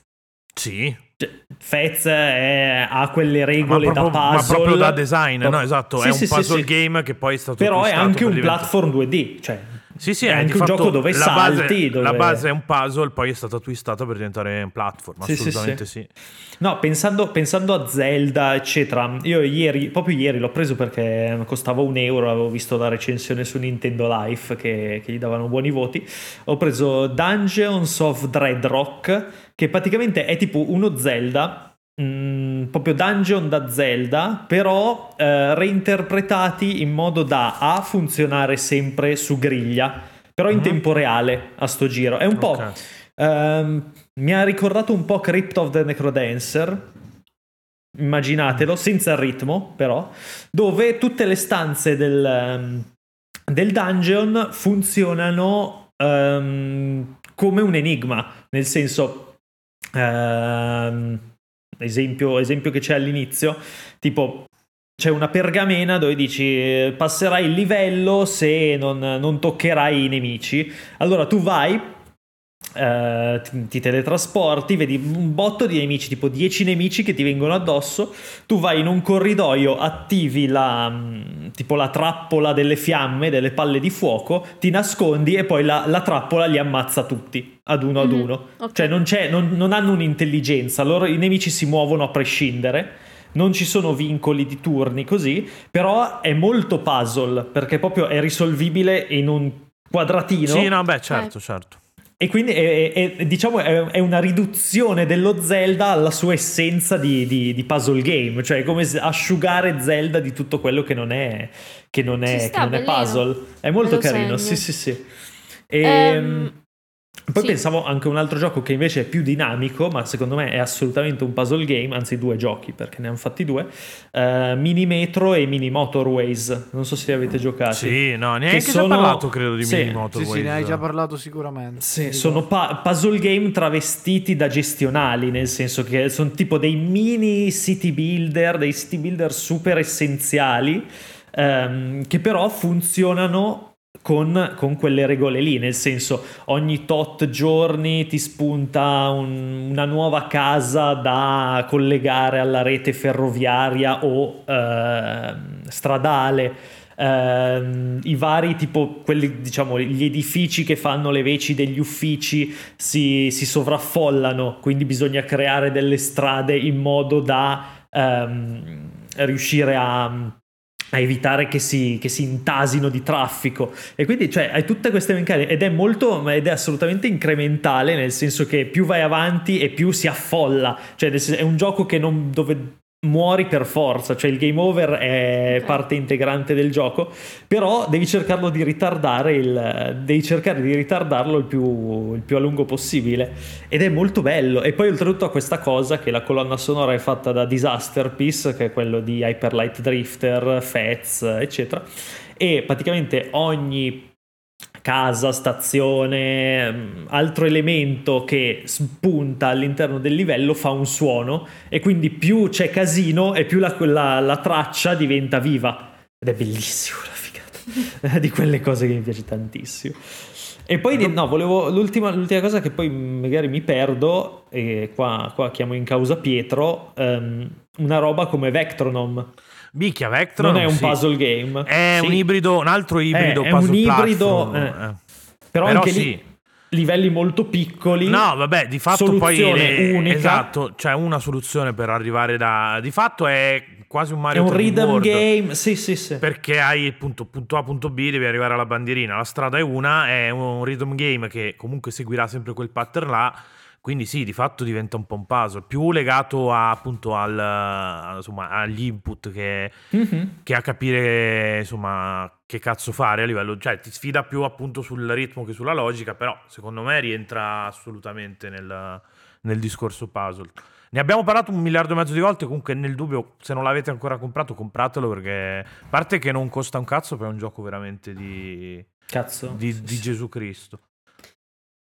sì cioè, F E Z è, ha quelle regole proprio, da puzzle ma proprio da design no esatto sì, è sì, un puzzle sì, game sì. che poi è stato però è anche per un diventare... platform due D cioè sì sì è anche un gioco dove la salti base, dove... la base è un puzzle poi è stata twistata per diventare un platform sì, assolutamente sì, sì. sì. No pensando, pensando a Zelda eccetera io ieri proprio ieri l'ho preso perché costava un euro avevo visto la recensione su Nintendo Life che, che gli davano buoni voti ho preso Dungeons of Dreadrock che praticamente è tipo uno Zelda mh, proprio dungeon da Zelda, però eh, reinterpretati in modo da a funzionare sempre su griglia, però in mm-hmm. tempo reale a sto giro. È un okay. po'... Ehm, mi ha ricordato un po' Crypt of the Necrodancer, immaginatelo, senza ritmo però, dove tutte le stanze del, del dungeon funzionano um, come un enigma, nel senso um, esempio, esempio che c'è all'inizio, tipo c'è una pergamena dove dici passerai il livello se non, non toccherai i nemici. Allora tu vai, Uh, ti, ti teletrasporti, vedi un botto di nemici, tipo dieci nemici che ti vengono addosso, tu vai in un corridoio, attivi la tipo la trappola delle fiamme, delle palle di fuoco, ti nascondi e poi la, la trappola li ammazza tutti ad uno mm-hmm. ad uno okay. Cioè non c'è, non, non hanno un'intelligenza, loro, i nemici si muovono a prescindere, non ci sono vincoli di turni così, però è molto puzzle perché proprio è risolvibile in un quadratino. Sì, no, beh, certo, eh. certo. E quindi è, è, è, diciamo è, è una riduzione dello Zelda alla sua essenza di, di, di puzzle game, cioè è come asciugare Zelda di tutto quello che non è, che non è, sta, che non è puzzle. È molto carino, segno. sì sì sì. E, um, poi sì. pensavo anche a un altro gioco che invece è più dinamico, ma secondo me è assolutamente un puzzle game, anzi due giochi perché ne hanno fatti due, uh, Mini Metro e Mini Motorways, non so se li avete giocati. Sì, no, ne hai già sono... parlato credo di sì. Mini Motorways. Sì, sì, ne hai già parlato sicuramente. Sì, sono pa- puzzle game travestiti da gestionali, nel senso che sono tipo dei mini city builder, dei city builder super essenziali, um, che però funzionano Con, con quelle regole lì, nel senso ogni tot giorni ti spunta un, una nuova casa da collegare alla rete ferroviaria o eh, stradale, eh, i vari tipo quelli, diciamo gli edifici che fanno le veci degli uffici si, si sovraffollano, quindi bisogna creare delle strade in modo da ehm, riuscire a a evitare che si, che si intasino di traffico, e quindi cioè hai tutte queste meccaniche ed è molto ed è assolutamente incrementale, nel senso che più vai avanti e più si affolla, cioè è un gioco che non dove muori per forza, cioè il game over è parte integrante del gioco, però devi cercarlo di ritardare il, devi cercare di ritardarlo il più, il più a lungo possibile, ed è molto bello. E poi oltretutto a questa cosa che la colonna sonora è fatta da Disaster Piece, che è quello di Hyper Light Drifter, F E Z eccetera, e praticamente ogni casa, stazione, altro elemento che spunta all'interno del livello fa un suono, e quindi più c'è casino e più la, la, la traccia diventa viva, ed è bellissimo, la figata di quelle cose che mi piace tantissimo. E poi no, volevo l'ultima, l'ultima cosa che poi magari mi perdo, e qua, qua chiamo in causa Pietro, um, una roba come Vectronom. Bicchia Vectron non è un sì. puzzle game, è sì. un ibrido, un altro ibrido eh, puzzle, è un ibrido eh. Eh. Però, però anche sì. lì livelli molto piccoli, no vabbè, di fatto soluzione poi le, unica, esatto, c'è cioè una soluzione per arrivare da, di fatto è quasi un Mario, è un rhythm game, sì sì sì, perché hai appunto punto A punto B, devi arrivare alla bandierina, la strada è una, è un rhythm game che comunque seguirà sempre quel pattern là. Quindi sì, di fatto diventa un po' un puzzle, più legato a, appunto al, insomma, agli input che, mm-hmm. che a capire insomma che cazzo fare a livello, cioè ti sfida più appunto sul ritmo che sulla logica, però secondo me rientra assolutamente nel, nel discorso puzzle. Ne abbiamo parlato un miliardo e mezzo di volte, comunque nel dubbio se non l'avete ancora comprato compratelo, perché a parte che non costa un cazzo, però è un gioco veramente di, cazzo. di, di Gesù Cristo.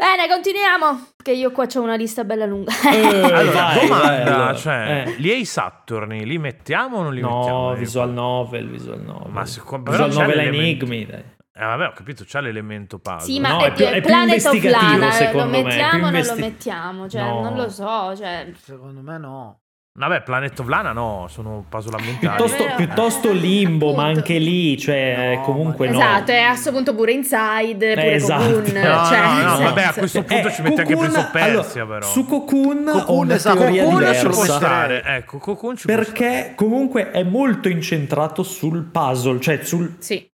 Bene, continuiamo, che io qua c'ho una lista bella lunga. Eh, allora, vai, domanda, vai, cioè, eh. Gli Ace Attorney li mettiamo o non li no, mettiamo? No, visual novel, visual novel. Ma se, visual novel enigmi, dai. Eh, vabbè, ho capito, c'è l'elemento puzzle. Sì, ma no, è, più, è, è più investigativo, Lana, secondo me. Lo mettiamo o investi- non lo mettiamo? Cioè, no. non lo so, cioè... Secondo me no. Vabbè, Planet of Lana no, sono puzzle ambientali. Piuttosto, eh, piuttosto Limbo, appunto. Ma anche lì, cioè, no, comunque esatto, no. Esatto, e a questo punto pure Inside, pure eh, esatto. Cocoon. No, cioè, no, no, vabbè, a questo punto eh, ci mette Cocoon, anche Prince of Persia, allora, però. Su Cocoon, Cocoon ho una esatto, teoria Cocoon diversa. Cocoon ci può stare, ecco, Cocoon ci perché può stare. Comunque è molto incentrato sul puzzle, cioè sul... Sì.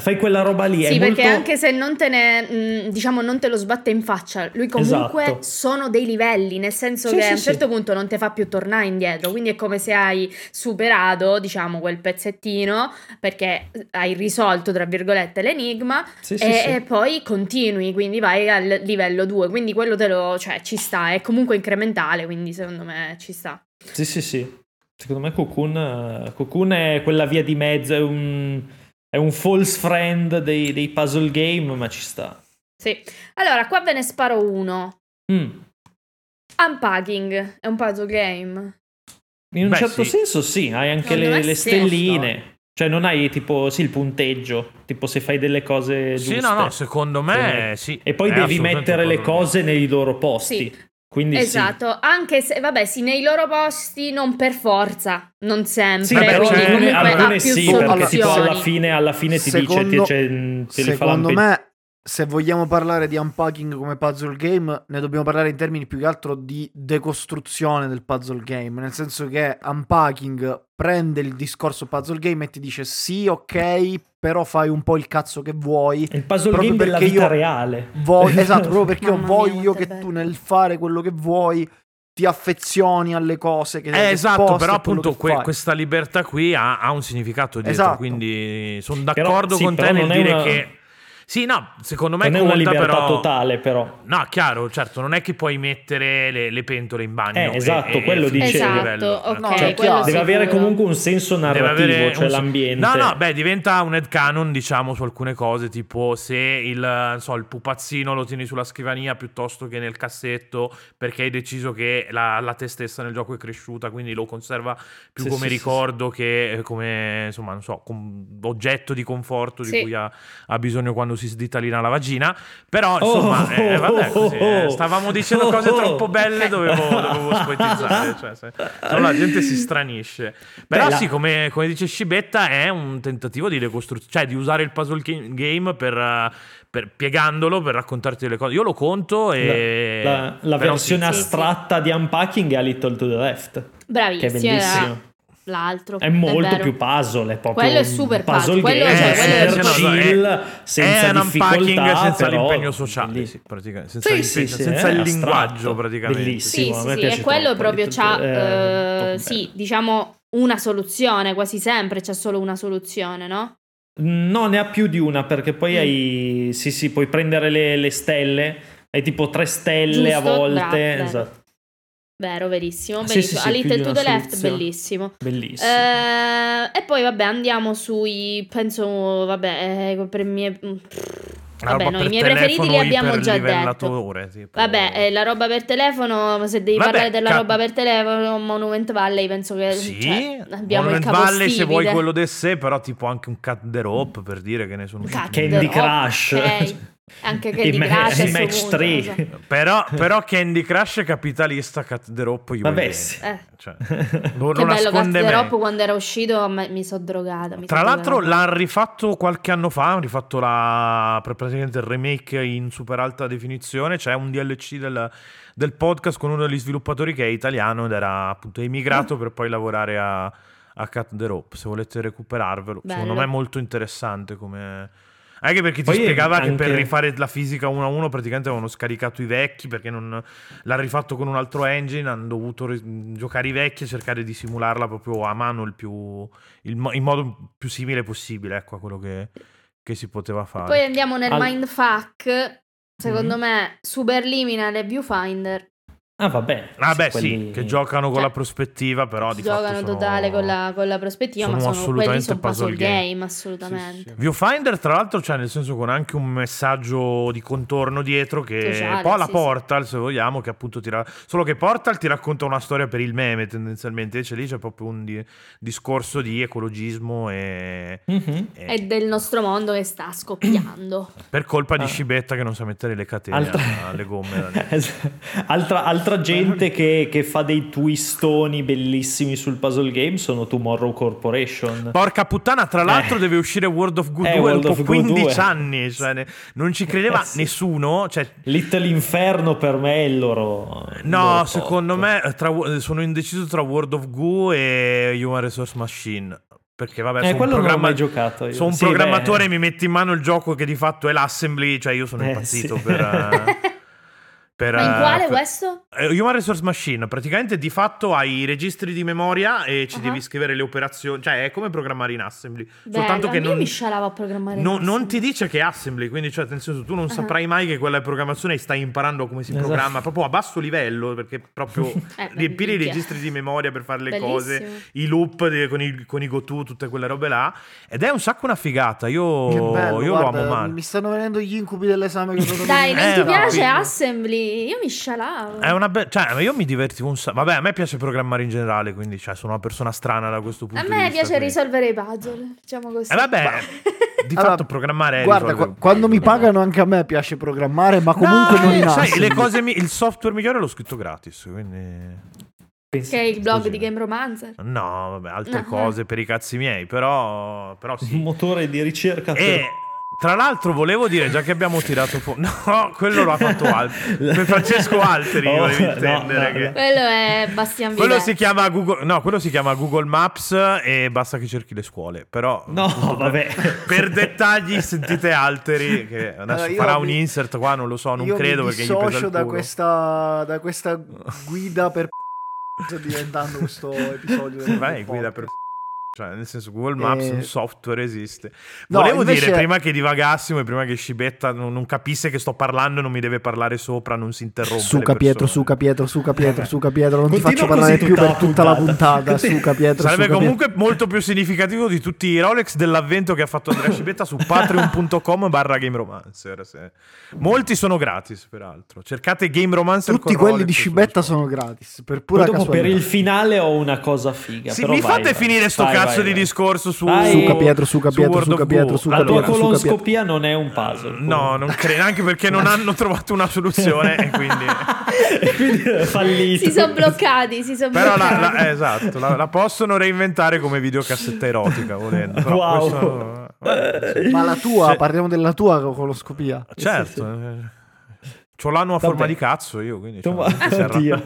fai quella roba lì. Sì, è perché molto... anche se non te ne, diciamo, non te lo sbatte in faccia, lui comunque esatto. sono dei livelli, nel senso sì, che sì, a un certo sì. punto non te fa più tornare indietro, quindi è come se hai superato, diciamo, quel pezzettino, perché hai risolto, tra virgolette, l'enigma sì, e, sì, sì. e poi continui, quindi vai al livello due, quindi quello te lo, cioè, ci sta, è comunque incrementale, quindi secondo me ci sta. Sì, sì, sì. Secondo me Cocoon, Cocoon è quella via di mezzo, è un, è un false friend dei, dei puzzle game, ma ci sta. Sì. Allora, qua ve ne sparo uno. Mm. Unpacking è un puzzle game. In un Beh, certo sì. senso sì, hai anche Secondo le, le sì, stelline. No. Cioè non hai tipo sì il punteggio, tipo se fai delle cose giuste. Sì, no, no, secondo me sì. E poi devi mettere le cose nei loro posti. Sì. Quindi esatto, sì. anche se vabbè, sì, nei loro posti non per forza, non sempre. Sì, vabbè, cioè, comunque alcune sì, soluzioni. Perché tipo alla fine, alla fine ti secondo, dice, ti, cioè, te li fa Secondo me, se vogliamo parlare di unpacking come puzzle game, ne dobbiamo parlare in termini più che altro di decostruzione del puzzle game, nel senso che unpacking prende il discorso puzzle game e ti dice sì, ok, però fai un po' il cazzo che vuoi. Il puzzle game della vita reale. Voglio, esatto, proprio perché io voglio che bello. tu nel fare quello che vuoi ti affezioni alle cose che eh, esatto, però appunto que- questa libertà qui ha, ha un significato dietro, esatto. quindi sono d'accordo però, sì, con te nel dire una... che sì, no, secondo me non conta, è una libertà però... totale, però. No, chiaro, certo, non è che puoi mettere le, le pentole in bagno. Eh, esatto, e, quello e dice esatto, livello. Okay, no, cioè, quello deve avere sicuro. comunque un senso narrativo, cioè un... l'ambiente. No, no, beh, diventa un headcanon, diciamo, su alcune cose, tipo se il, non so, il pupazzino lo tieni sulla scrivania piuttosto che nel cassetto, perché hai deciso che la, la te stessa nel gioco è cresciuta, quindi lo conserva più sì, come sì, ricordo sì. che come, insomma, non so, com- oggetto di conforto sì. di cui ha, ha bisogno quando si sditalina la vagina, però insomma oh, eh, vabbè, così, eh, stavamo dicendo cose troppo belle, dovevo, dovevo spoetizzare, cioè, se, se la gente si stranisce. Però Bella. sì, come, come dice Scibetta, è un tentativo di decostruzione, cioè di usare il puzzle game per, per piegandolo, per raccontarti delle cose. Io lo conto e la, la, la versione sì, astratta sì. di Unpacking è A Little to the Left, bravissima, che è bellissimo. L'altro è molto è più puzzle, è proprio quello, è super puzzle, puzzle quello, game, cioè, eh, quello è chill, è, senza è difficoltà, senza però, l'impegno sociale, sì, senza, sì, sì, sì, senza eh, il linguaggio praticamente. Bellissimo, sì, sì, a me sì, piace e quello troppo, proprio c'ha eh, eh, sì, diciamo una soluzione, quasi sempre c'è solo una soluzione, no? No, ne ha più di una, perché poi mm. hai sì, sì, puoi prendere le, le stelle, hai tipo tre stelle. Giusto, a volte, bravo, esatto. Vero, verissimo, bellissimo. Sì, sì, sì, A Little to the Left, bellissimo. Bellissimo. Eh, e poi vabbè, andiamo sui, penso, vabbè, eh, per mie... Vabbè, no, i miei preferiti li abbiamo già detto. Tipo... Vabbè, eh, la roba per telefono, se devi Vabbè, parlare della cap- roba per telefono, Monument Valley, penso che sì, cioè, abbiamo Monument il Valley, se vuoi quello de sé, però tipo anche un Cut the Rope, per dire che ne sono Candy Crush. Okay. Anche Candy Crush ma- match tre. So. Però, però Candy Crush è capitalista, Cut the Rope io. Vabbè, sì. eh. cioè, non che bello Cut the Rope, quando era uscito mi sono drogata. Mi Tra so l'altro drogata. l'ha rifatto qualche anno fa, hanno rifatto la praticamente il remake in super alta definizione, c'è cioè un D L C del, del podcast con uno degli sviluppatori che è italiano ed era appunto emigrato mm. per poi lavorare a, a Cut the Rope, se volete recuperarvelo. Bello. Secondo me è molto interessante come... Anche perché ti poi spiegava anche... che per rifare la fisica uno a uno praticamente avevano scaricato i vecchi, perché non l'ha rifatto con un altro engine, hanno dovuto ri- giocare i vecchi e cercare di simularla proprio a mano il più il mo- in modo più simile possibile, ecco, a quello che, che si poteva fare. Poi andiamo nel All... mindfuck, secondo mm-hmm. me Superliminal e Viewfinder. Ah vabbè, ah, beh, quelli... sì, che giocano con eh. la prospettiva, però di giocano fatto sono... totale con la, con la prospettiva, sono ma sono assolutamente quelli puzzle, puzzle game, game assolutamente. Sì, sì. Viewfinder, tra l'altro, cioè, nel senso, con anche un messaggio di contorno dietro che sociale, un po' alla sì, Portal, sì. se vogliamo, che appunto tira... solo che Portal ti racconta una storia per il meme tendenzialmente, invece lì c'è proprio un di... discorso di ecologismo e... Mm-hmm. e e del nostro mondo che sta scoppiando per colpa ah. di Scibetta che non sa mettere le catene altra... alle gomme. altra altra gente che, che fa dei twistoni bellissimi sul puzzle game sono Tomorrow Corporation. Porca puttana, tra l'altro eh. deve uscire World of Goo eh, due dopo quindici anni, cioè, ne, non ci credeva eh, sì. nessuno, cioè... Little Inferno per me è loro no loro secondo top. me tra, sono indeciso tra World of Goo e Human Resource Machine. Perché vabbè, eh, sono quello un programma... non ho mai giocato io. Sono un sì, programmatore e mi metti in mano il gioco che di fatto è l'assembly, cioè io sono eh, impazzito sì. per... Uh... Per, ma in quale per, questo? Human Resource Machine, praticamente di fatto hai i registri di memoria e ci uh-huh. devi scrivere le operazioni, cioè è come programmare in assembly. Bello, soltanto che non mi scialava a programmare no, in non ti dice che è assembly, quindi cioè nel senso tu non uh-huh. saprai mai che quella è programmazione e stai imparando come si esatto. programma proprio a basso livello, perché proprio eh, riempire i registri di memoria per fare le bellissimo. Cose, i loop di, con, i, con i goto, tutte quelle robe là, ed è un sacco una figata, io, che bello, io guarda, lo amo male. Mi stanno venendo gli incubi dell'esame che sono dai, non eh, ti piace no, assembly? Io mi scialavo. È una be- cioè, io mi divertivo un sacco. Vabbè, a me piace programmare in generale, quindi cioè, sono una persona strana da questo punto di vista. A me piace qui. risolvere i puzzle, diciamo così. Eh vabbè, ma... di allora, fatto programmare è guarda, qu- quando mi pagano anche a me piace programmare, ma comunque no, non eh, nasce. Sai, le cose mi- il software migliore l'ho scritto gratis, quindi... Che è il blog così. Di Gameromancer. No, vabbè, altre no. cose per i cazzi miei, però... però sì. Un motore di ricerca per... e... Tra l'altro volevo dire, già che abbiamo tirato fuori... No, quello l'ha fatto Alteri. Per Francesco Alteri, oh, volevi intendere. No, no, che... Quello è Bastian Vilet. Quello si chiama Google... No, quello si chiama Google Maps e basta che cerchi le scuole. Però... No, per... vabbè. Per dettagli sentite Alteri, che adesso allora, farà mi... un insert qua, non lo so, non io credo perché gli pesa il culo. Da questa, da questa guida per... Sto diventando questo episodio. Vai, guida per... Cioè, nel senso, Google Maps e... un software esiste. No, volevo invece... dire, prima che divagassimo e prima che Scibetta non, non capisse che sto parlando, non mi deve parlare sopra, non si interrompe. Suca Pietro, suca Pietro, suca Pietro, suca Pietro, non continua ti faccio parlare più per tutta la puntata. Così. Suca Pietro. Sarebbe suca comunque Pietro. Molto più significativo di tutti i Rolex dell'avvento che ha fatto Andrea Scibetta su patreon punto com barra Gameromancer. Se... Molti sono gratis, peraltro. Cercate Gameromancer. Tutti quelli Rolex di Scibetta sono gratis. Per pura dopo casualità. Per il finale ho una cosa figa. Sì, però mi vai, fate vai, finire sto cazzo. Vai, di vai. Discorso su suca Pietro, suca Pietro, suca Pietro, suca Pietro. La tua colonscopia non è un puzzle. No, non credo, anche perché non hanno trovato una soluzione e quindi, e quindi è fallito. Si sono bloccati, si sono bloccati. Però la, la, esatto, la, la possono reinventare come videocassetta erotica volendo. Però wow. Questo, eh, ma la tua, cioè, parliamo della tua colonscopia. Certo. Sì, sì. C'ho l'anno a forma di cazzo io, quindi cioè, oddio.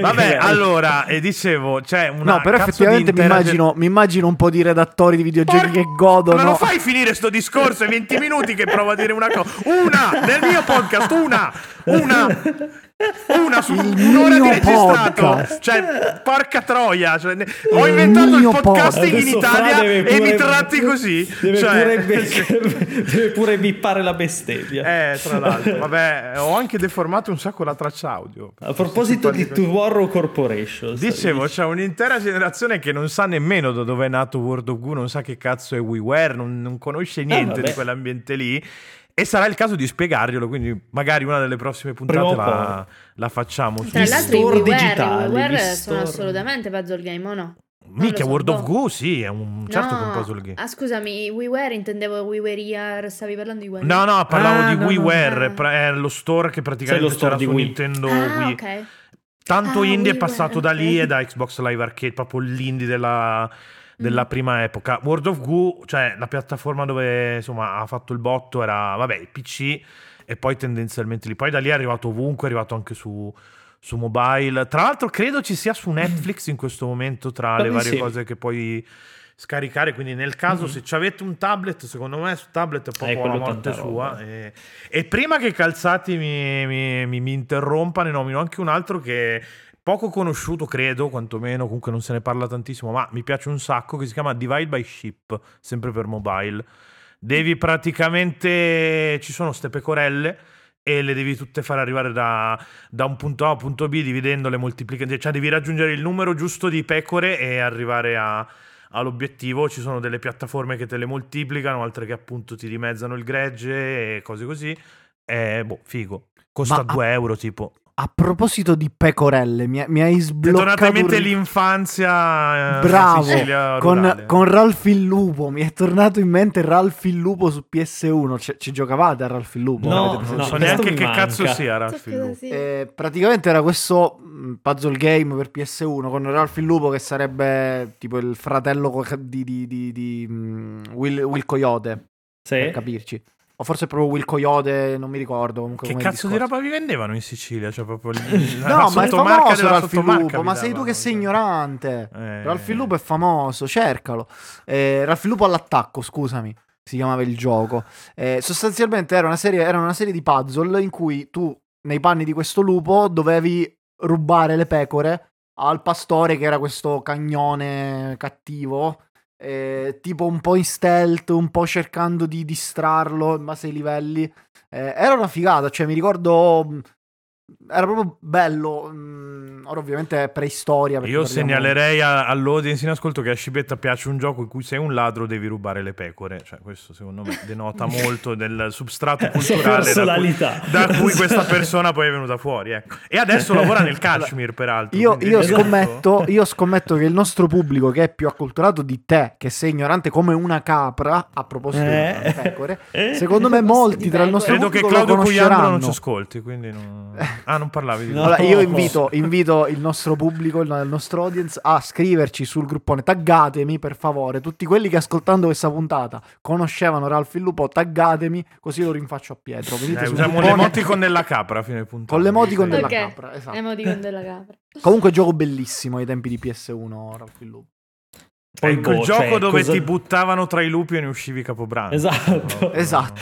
Vabbè, allora, e dicevo, c'è cioè una no, però effettivamente mi immagino, mi immagino un po' di redattori di videogiochi Por... che godono. Ma non fai finire sto discorso, è venti minuti che provo a dire una cosa. Una, nel mio podcast, una, una, una su un'ora di registrato. Podcast. Cioè, porca troia, cioè, ne... ho inventato il, il podcasting po- in Italia e pure... mi tratti così. Deve, cioè... pure... deve pure bippare la bestemmia. Eh, tra l'altro, vabbè, ho anche deformato un sacco la traccia audio. A proposito di Tomorrow Corporation, dicevo, c'è un'intera generazione che non sa nemmeno da dove è nato World of Goo, non sa che cazzo è WiiWare, non, non conosce niente ah, di quell'ambiente lì. E sarà il caso di spiegarglielo, quindi magari una delle prossime puntate la, la facciamo. Tra l'altro i WiiWare, WiiWare sono assolutamente puzzle game, o no? Mica World of Goo, sì, è un certo no, puzzle game. Ah, scusami, WiiWare intendevo WiiWare, stavi parlando di WiiWare? No, no, parlavo ah, di no, WiiWare, no, no. È lo store che praticamente lo store c'era su Wii. Nintendo ah, Wii. Okay. Tanto ah, indie Wii è passato Wii, da lì okay. e da Xbox Live Arcade, proprio l'indie della... della prima epoca. World of Goo, cioè la piattaforma dove insomma ha fatto il botto era vabbè il P C e poi tendenzialmente lì, poi da lì è arrivato ovunque, è arrivato anche su, su mobile, tra l'altro credo ci sia su Netflix in questo momento tra vabbè, le varie sì. cose che puoi scaricare, quindi nel caso mm-hmm. se ci avete un tablet, secondo me su tablet è proprio eh, la morte sua e, e prima che Calzati mi, mi, mi, mi interrompa ne nomino anche un altro che poco conosciuto, credo, quantomeno, comunque non se ne parla tantissimo, ma mi piace un sacco, che si chiama Divide by Ship, sempre per mobile. Devi praticamente... ci sono ste pecorelle e le devi tutte far arrivare da, da un punto A a un punto B dividendole, moltiplicandole, cioè devi raggiungere il numero giusto di pecore e arrivare a... all'obiettivo. Ci sono delle piattaforme che te le moltiplicano, altre che appunto ti dimezzano il gregge e cose così. E, boh, figo. Costa ma... due euro tipo. A proposito di pecorelle, mi, mi hai sbloccato... È tornata in mente l'infanzia... Eh, bravo, con, con Ralph il Lupo, mi è tornato in mente Ralph il Lupo su P S uno, C- ci giocavate a Ralph il Lupo? No, non so neanche che manca. Cazzo sia Ralph il Lupo. Eh, praticamente era questo puzzle game per P S uno con Ralph il Lupo che sarebbe tipo il fratello di, di, di, di, di Will, Will Coyote, sì. per capirci. O forse proprio Will Coyote, non mi ricordo. Comunque, che cazzo di roba vi vendevano in Sicilia? Cioè, proprio lì, la no, ma è famoso Ralph il Lupo. Ma sei tu che sei ignorante. Eh. Ralph il Lupo è famoso, cercalo. Eh, Ralph il Lupo all'attacco, scusami, si chiamava il gioco. Eh, sostanzialmente era una serie, era una serie di puzzle in cui tu, nei panni di questo lupo, dovevi rubare le pecore al pastore, che era questo cagnone cattivo. Eh, tipo un po' in stealth, un po' cercando di distrarlo, ma sei livelli. Eh, era una figata, cioè mi ricordo, era proprio bello. Mm, ora ovviamente è preistoria. Io segnalerei a, all'audience in ascolto che a Scibetta piace un gioco in cui sei un ladro devi rubare le pecore, cioè questo secondo me denota molto del substrato culturale da cui, da cui questa persona poi è venuta fuori, ecco. E adesso lavora nel Kashmir peraltro. Io, io, scommetto, io scommetto che il nostro pubblico, che è più acculturato di te, che sei ignorante come una capra a proposito eh, di pecore, eh, secondo me molti tra il nostro credo pubblico credo che Claudio Cugliandro non ci ascolti, quindi non... Ah, non parlavi di no, allora, io invito, invito il nostro pubblico, il nostro audience a scriverci sul gruppone. Taggatemi per favore, tutti quelli che ascoltando questa puntata conoscevano Ralph il Lupo, taggatemi così lo rinfaccio a Pietro. Eh, usiamo l'emoticon della capra a fine puntata. Con l'emoticon della okay. capra, esatto. Emoticon della capra. Comunque gioco bellissimo ai tempi di P S uno, Ralph il Lupo. Poi ecco, il boh, gioco cioè, dove cosa... ti buttavano tra i lupi e ne uscivi capobrano. Esatto, esatto.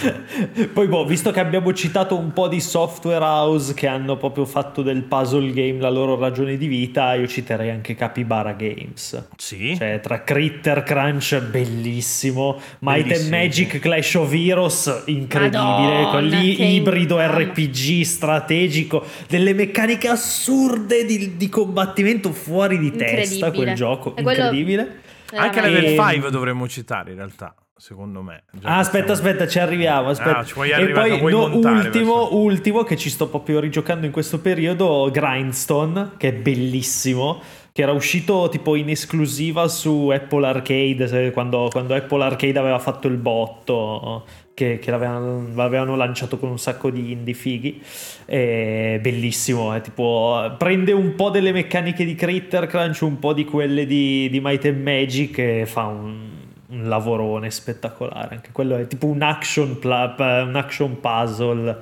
Poi boh, visto che abbiamo citato un po' di software house che hanno proprio fatto del puzzle game la loro ragione di vita, io citerei anche Capybara Games. Sì. Cioè tra Critter Crunch bellissimo, Might and Magic, Clash of Heroes incredibile, con lì ibrido R P G strategico, delle meccaniche assurde di, di combattimento fuori di testa quel gioco, incredibile. Quello... Anche la Level cinque dovremmo citare in realtà, secondo me. Ah, aspetta, aspetta, ci arriviamo. Aspetta. Ah, ci puoi e poi puoi no, ultimo, verso... ultimo che ci sto proprio rigiocando in questo periodo, Grindstone, che è bellissimo, che era uscito tipo in esclusiva su Apple Arcade quando, quando Apple Arcade aveva fatto il botto, che, che l'avevano, l'avevano lanciato con un sacco di indie fighi. È bellissimo, è tipo prende un po' delle meccaniche di Critter Crunch, un po' di quelle di, di Might and Magic e fa un, un lavorone spettacolare. Anche quello è tipo un action, pla, un action puzzle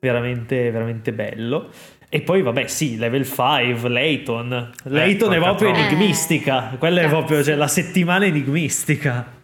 veramente, veramente bello. E poi vabbè sì, Level cinque, Layton Layton eh, è proprio troppo. enigmistica. Quella eh, è proprio cioè, la settimana enigmistica.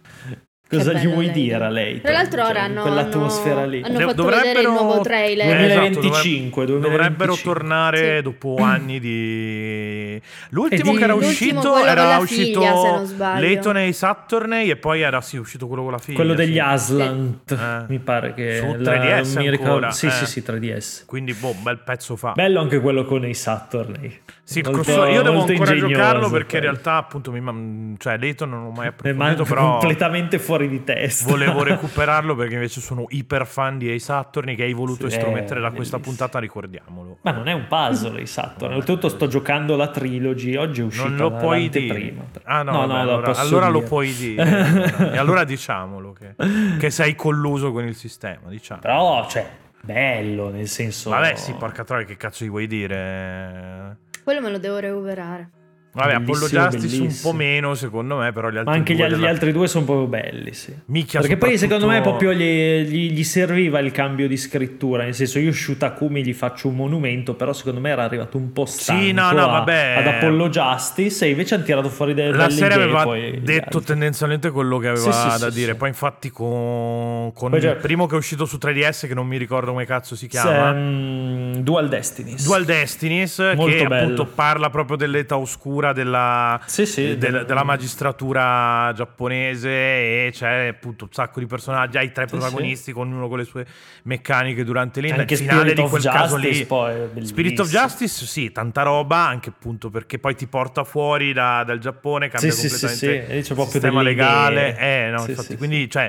Cosa gli vuoi Layton. dire a Layton? Tra l'altro ora cioè, hanno quell'atmosfera lì. Hanno fatto dovrebbero... vedere il nuovo trailer duemilaventicinque, duemilaventicinque. Dovrebbero tornare sì. dopo anni di... L'ultimo di... che era l'ultimo uscito era uscito figlia, Layton e Ace Attorney e poi era sì, uscito quello con la figlia. Quello degli sì. Aslant, eh. mi pare che... Su tre D S la... ancora. Sì, eh. sì, sì, tre D S. Quindi boh, un bel pezzo fa. Bello anche quello con Ace Attorney. Sì, molto, costo... io devo ancora giocarlo perché in realtà appunto mi... cioè Layton non l'ho mai approfondito, però... completamente fuori di testa. Volevo recuperarlo perché invece sono iper fan di Ace Attorney che hai voluto sì, estromettere da questa puntata, ricordiamolo. Ma non è un puzzle Ace Attorney. Oltretutto sto giocando la trilogy, oggi è uscita non lo puoi dire. Ah no, no, vabbè, no allora, lo, allora lo puoi dire. E allora diciamolo che, che sei colluso con il sistema, diciamo. Però cioè bello, nel senso vabbè sì, porca troia, che cazzo gli vuoi dire? Quello me lo devo recuperare. Vabbè, Apollo Justice un po' meno secondo me, però gli altri ma anche due gli, della... gli altri due sono proprio belli sì. Micchia, perché soprattutto... poi secondo me proprio gli, gli, gli serviva il cambio di scrittura, nel senso io Shutakumi gli faccio un monumento, però secondo me era arrivato un po' stanco sì, no, no, a, vabbè. ad Apollo Justice e invece hanno tirato fuori delle la serie aveva poi, detto tendenzialmente quello che aveva sì, sì, da sì, dire sì. Poi infatti con, con poi il già... primo che è uscito su tre D S che non mi ricordo come cazzo si chiama Sam... Dual Destinies Dual Destinies molto che bello. Appunto parla proprio dell'età oscura della, sì, sì, del, della magistratura giapponese e c'è appunto un sacco di personaggi, hai tre sì, protagonisti sì. Ognuno con le sue meccaniche durante l'intera finale Spirit di quel Justice, caso lì poi, Spirit of Justice sì tanta roba anche appunto perché poi ti porta fuori da, dal Giappone cambia sì, completamente sì, sì, sì. il sistema legale eh, no, sì, infatti, sì, quindi sì.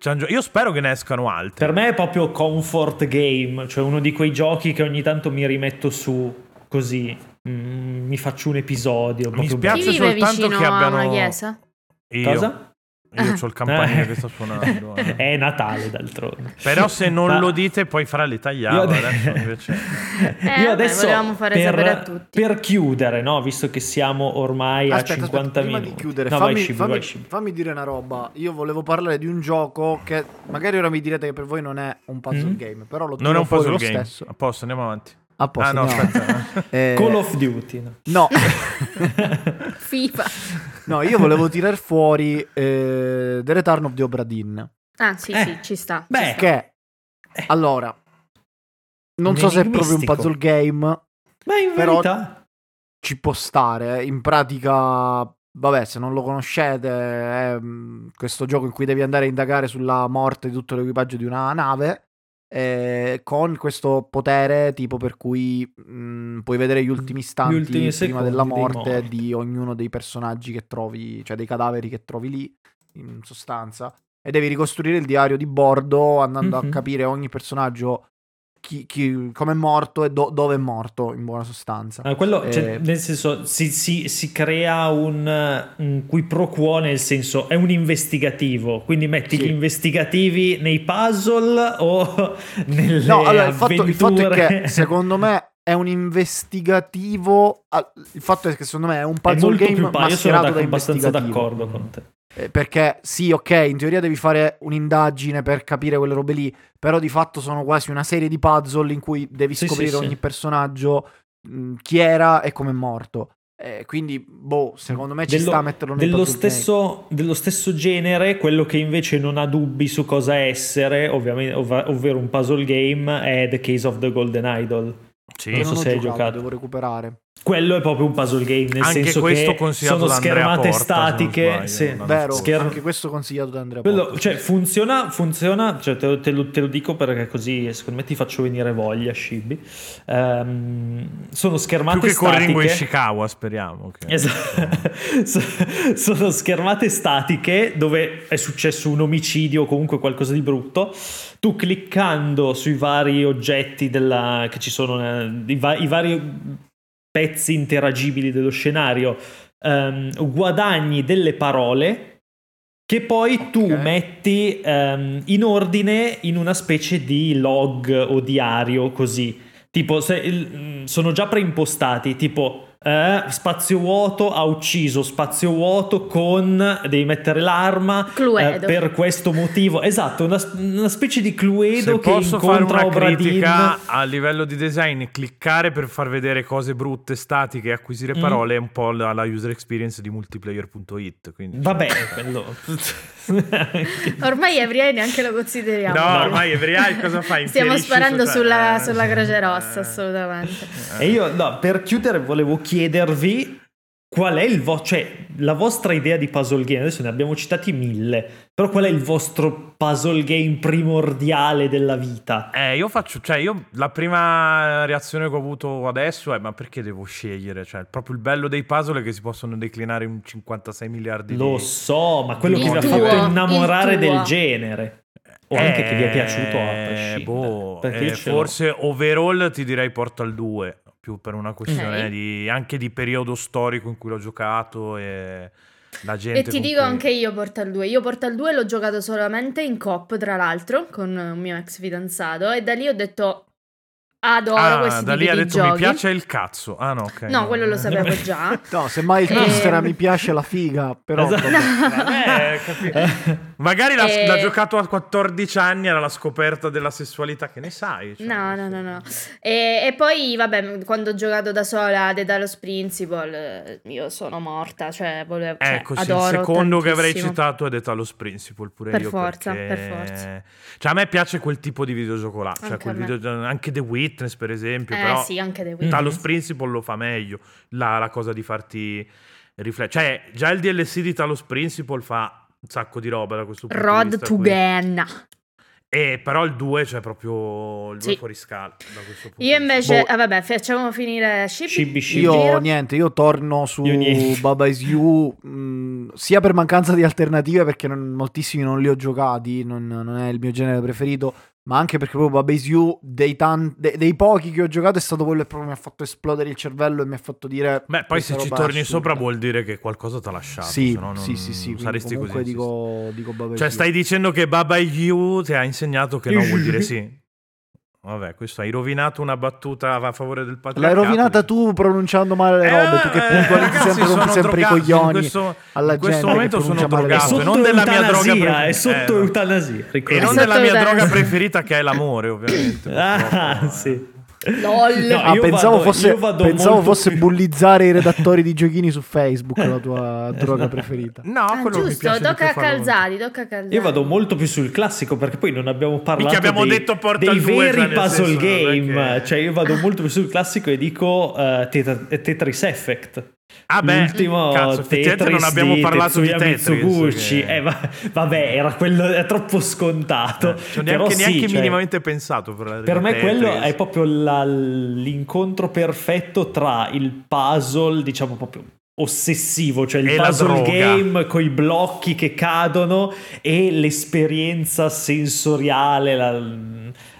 cioè io spero che ne escano altri. Per me è proprio comfort game, cioè uno di quei giochi che ogni tanto mi rimetto su così mm, mi faccio un episodio. Mi spiace soltanto che abbiano. Una chiesa? Io. Cosa? Io ho il campanile che sta suonando. Eh. È Natale d'altronde. Però se non Ma... lo dite poi farà le tagliate. Io adesso, invece... eh, io adesso vabbè, fare per, a tutti. per chiudere, no? Visto che siamo ormai aspetta, a cinquanta aspetta, prima minuti. Di chiudere, no, fammi, vai, Shibu, fammi, vai, Shibu. fammi dire una roba. Io volevo parlare di un gioco che magari ora mi direte che per voi non è un puzzle mm. game, però lo non è un puzzle lo game. Stesso. A posto, andiamo avanti. A posto, ah, no, no. Eh, Call of Duty no, no. FIFA no, io volevo tirar fuori eh, The Return of the Obra Dinn. Ah sì eh. sì ci sta Beh, ci sta. Che eh. allora non so se è proprio un puzzle game. Beh, in però verità ci può stare. In pratica vabbè, se non lo conoscete è questo gioco in cui devi andare a indagare sulla morte di tutto l'equipaggio di una nave. Eh, con questo potere tipo per cui mh, puoi vedere gli ultimi istanti, gli ultimi prima della morte di ognuno dei personaggi che trovi, cioè dei cadaveri che trovi lì in sostanza, e devi ricostruire il diario di bordo andando mm-hmm. a capire ogni personaggio chi, chi, come è morto e do, dove è morto in buona sostanza. Ah, quello, eh, cioè, nel senso si, si, si crea un, un qui pro quo, nel senso è un investigativo, quindi metti sì. gli investigativi nei puzzle o nelle no, allora, il fatto, avventure. Il fatto è che secondo me è un investigativo, il fatto è che secondo me è un puzzle è game mascherato. Io sono da, da abbastanza d'accordo con te. Perché sì, ok, in teoria devi fare un'indagine per capire quelle robe lì, però di fatto sono quasi una serie di puzzle in cui devi sì, scoprire sì, ogni sì. personaggio, mh, chi era e come è morto. Eh, quindi, boh, secondo me ci dello, sta a metterlo nel dello stesso, dello stesso genere. Quello che invece non ha dubbi su cosa essere, ovviamente, ov- ovvero un puzzle game, è The Case of the Golden Idol. Sì, non so se hai giocato, giocato. Devo recuperare. Quello è proprio un puzzle game, nel anche senso che sono schermate Porta, statiche sbaglio, sì. vero, scher- anche questo consigliato da Andrea Porta, quello, cioè funziona, funziona cioè, te, lo, te, lo, te lo dico perché così secondo me ti faccio venire voglia, Shibi. Um, sono schermate più che statiche con Ringo Ishikawa, speriamo che... esatto. Sono schermate statiche dove è successo un omicidio o comunque qualcosa di brutto. Tu cliccando sui vari oggetti della, che ci sono, i, va- i vari pezzi interagibili dello scenario, um, guadagni delle parole che poi okay. tu metti um, in ordine in una specie di log o diario, così tipo se, il, sono già preimpostati, tipo eh, spazio vuoto ha ucciso spazio vuoto con, devi mettere l'arma eh, per questo motivo, esatto, una, una specie di Cluedo. Se che posso incontra fare una critica a livello di design, cliccare per far vedere cose brutte statiche e acquisire parole mm. è un po' la, la user experience di multiplayer punto it, quindi vabbè quello ormai Every Eye neanche lo consideriamo, no, ormai Every Eye cosa fai? Stiamo sparando sulla, sulla Croce Rossa, assolutamente. E io no, per chiudere volevo chiedervi qual è il vo- cioè la vostra idea di puzzle game. Adesso ne abbiamo citati mille, però qual è il vostro puzzle game primordiale della vita? Eh, io faccio, cioè io la prima reazione che ho avuto adesso è ma perché devo scegliere? Cioè proprio il bello dei puzzle è che si possono declinare in cinquantasei miliardi. Lo so, ma quello che vi ha fatto innamorare del genere. O anche eh, che vi è piaciuto a boh, eh, forse l'ho. Overall ti direi Portal due, più per una questione okay. di, anche di periodo storico in cui l'ho giocato e la gente. E ti dico cui... anche io Portal due. Io Portal due l'ho giocato solamente in coop, tra l'altro, con un mio ex fidanzato, e da lì ho detto adoro ah, questi da tipi lì ha detto giochi. Mi piace il cazzo. Ah no, ok. No, no. quello lo sapevo già. No, semmai il era mi piace la figa, però esatto. eh, eh. Magari l'ha, eh. l'ha giocato a quattordici anni, era la scoperta della sessualità, che ne sai? Cioè, no, no, no, no. E, e poi vabbè, quando ho giocato da sola a The Talos Principle io sono morta, cioè volevo cioè, ecco, sì, adoro il secondo tantissimo. Che avrei citato è The Talos Principle pure per io forza, perché... per forza. Cioè a me piace quel tipo di videogioco là, cioè anche quel video... anche The Witness per esempio, eh, però sì, anche Talos Principle lo fa meglio la, la cosa di farti riflettere, cioè già il D L C di Talos Principle fa un sacco di roba da questo punto Road di vista, to Ganna. E però il due c'è cioè, proprio il due sì. fuori scala da questo punto. Io invece boh. ah, vabbè, facciamo finire Shibi. Io niente, io torno su io niente. Baba Is You mh, sia per mancanza di alternative perché non, moltissimi non li ho giocati, non, non è il mio genere preferito, ma anche perché proprio Baba Is You, dei, tan- de- dei pochi che ho giocato, è stato quello che proprio mi ha fatto esplodere il cervello e mi ha fatto dire... Beh, poi se ci torni assurda. Sopra vuol dire che qualcosa ti ha lasciato. Sì, se no non, sì, sì, sì. Non saresti comunque così. Dico, dico Baba cioè, Is You. Stai dicendo che Baba Is You ti ha insegnato che no vuol dire sì. Vabbè, questo hai rovinato una battuta a favore del patriarcato. L'hai rovinata tu pronunciando male le robe, eh, tu che puntualizzi eh, sempre, rompi sempre i coglioni. In questo, alla in questo momento sono drogato, e non della mia droga preferita. È sotto eutanasia. Eh, e non della mia droga preferita che è l'amore, ovviamente. Ah, sì. Lol. No, ah, pensavo vado, fosse, pensavo fosse più... bullizzare i redattori di giochini su Facebook la tua droga preferita. No, ah, quello giusto, mi tocca a calzati, tocca calzati. Io vado molto più sul classico perché poi non abbiamo parlato Mica abbiamo dei, detto dei veri puzzle senso, game perché... Cioè io vado molto più sul classico e dico uh, Tetris, Tetris Effect. Ah beh, l'ultimo cazzo, Tetris non abbiamo parlato di Tetris che... eh, va- vabbè, era quello, è troppo scontato. Eh, cioè neanche, però neanche sì, minimamente cioè, pensato per, per me Tetris. Quello è proprio la, l'incontro perfetto tra il puzzle, diciamo proprio ossessivo, cioè il e puzzle game coi blocchi che cadono e l'esperienza sensoriale, la,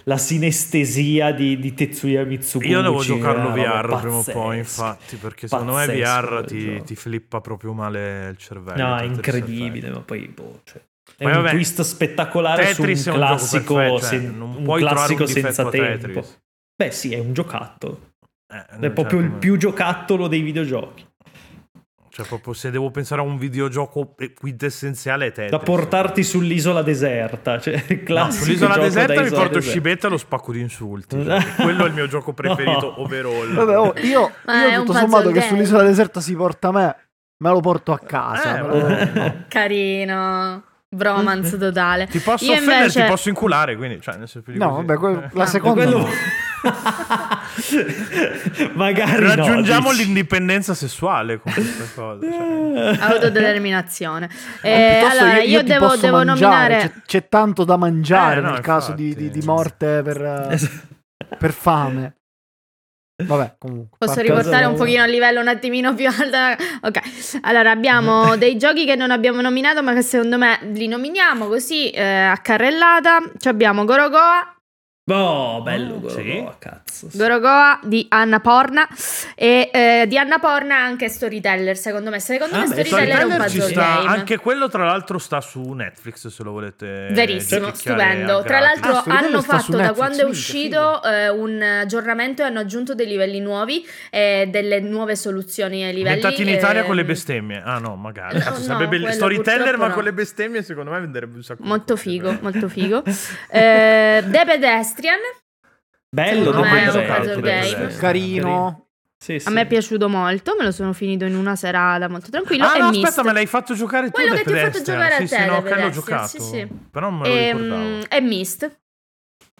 la sinestesia di, di Tetsuya Mitsuguchi. Io devo giocarlo V R pazzesca, prima o poi, infatti, perché secondo me V R ti, ti flippa proprio male il cervello. No, è incredibile, ma poi boh, cioè, è ma un vabbè, twist spettacolare Tetris su un, un classico, perfetto, sen- cioè, non puoi un classico trovare un senza tempo. Tetris. Beh sì, è un giocattolo, eh, è proprio certo, il più giocattolo dei videogiochi. Cioè proprio se devo pensare a un videogioco quintessenziale è Tetris. Da portarti sull'isola deserta, cioè il classico no, sull'isola deserta mi porto deserta. Scibetta e lo spacco di insulti, cioè, quello è il mio gioco preferito no. overall. Vabbè, oh, io, io tutto sommato che sull'isola deserta si porta me, me lo porto a casa. Eh, lo... no. Carino. Bromance totale. Ti posso io offendere, invece... ti posso inculare, quindi cioè, nel senso di no, così. Vabbè, que- la ah, seconda quello... no. Magari raggiungiamo no, l'indipendenza sessuale con questa cosa, cioè. Autodeterminazione. Eh, allora io, io devo, devo nominare c'è, c'è tanto da mangiare eh, no, nel infatti. Caso di, di, di morte per, per fame. Vabbè, comunque. Posso riportare un pochino a livello un attimino più alto? Ok, allora abbiamo dei giochi che non abbiamo nominato ma che secondo me li nominiamo così eh, a carrellata. Ci abbiamo Gorogoa. Oh, bello Gorogoa, sì. Cazzo sì. Gorogoa di Annaporna. E eh, di Annaporna anche Storyteller. Secondo me Secondo ah, me Storyteller è un puzzle game. Anche quello tra l'altro sta su Netflix, se lo volete. Verissimo, stupendo. Tra l'altro ah, hanno fatto da Netflix, quando è uscito eh, un aggiornamento e hanno aggiunto dei livelli nuovi e delle nuove soluzioni ai livelli. Inventati in Italia ehm... con le bestemmie. Ah no, magari no, cazzo, no, bello. Storyteller ma no. con le bestemmie secondo me venderebbe un sacco. Molto figo bello. Molto figo. eh, The Pedest bello, no, è un puzzle game carino. Sì, sì. A me è piaciuto molto, me lo sono finito in una serata molto tranquillo. Ah, e no, Myst. Aspetta, me l'hai fatto giocare tu? Quello che ti ho fatto giocare sì, a te, sì, no, che l'ho giocato. Sì, sì. Però non me lo ehm, ricordavo. È Myst.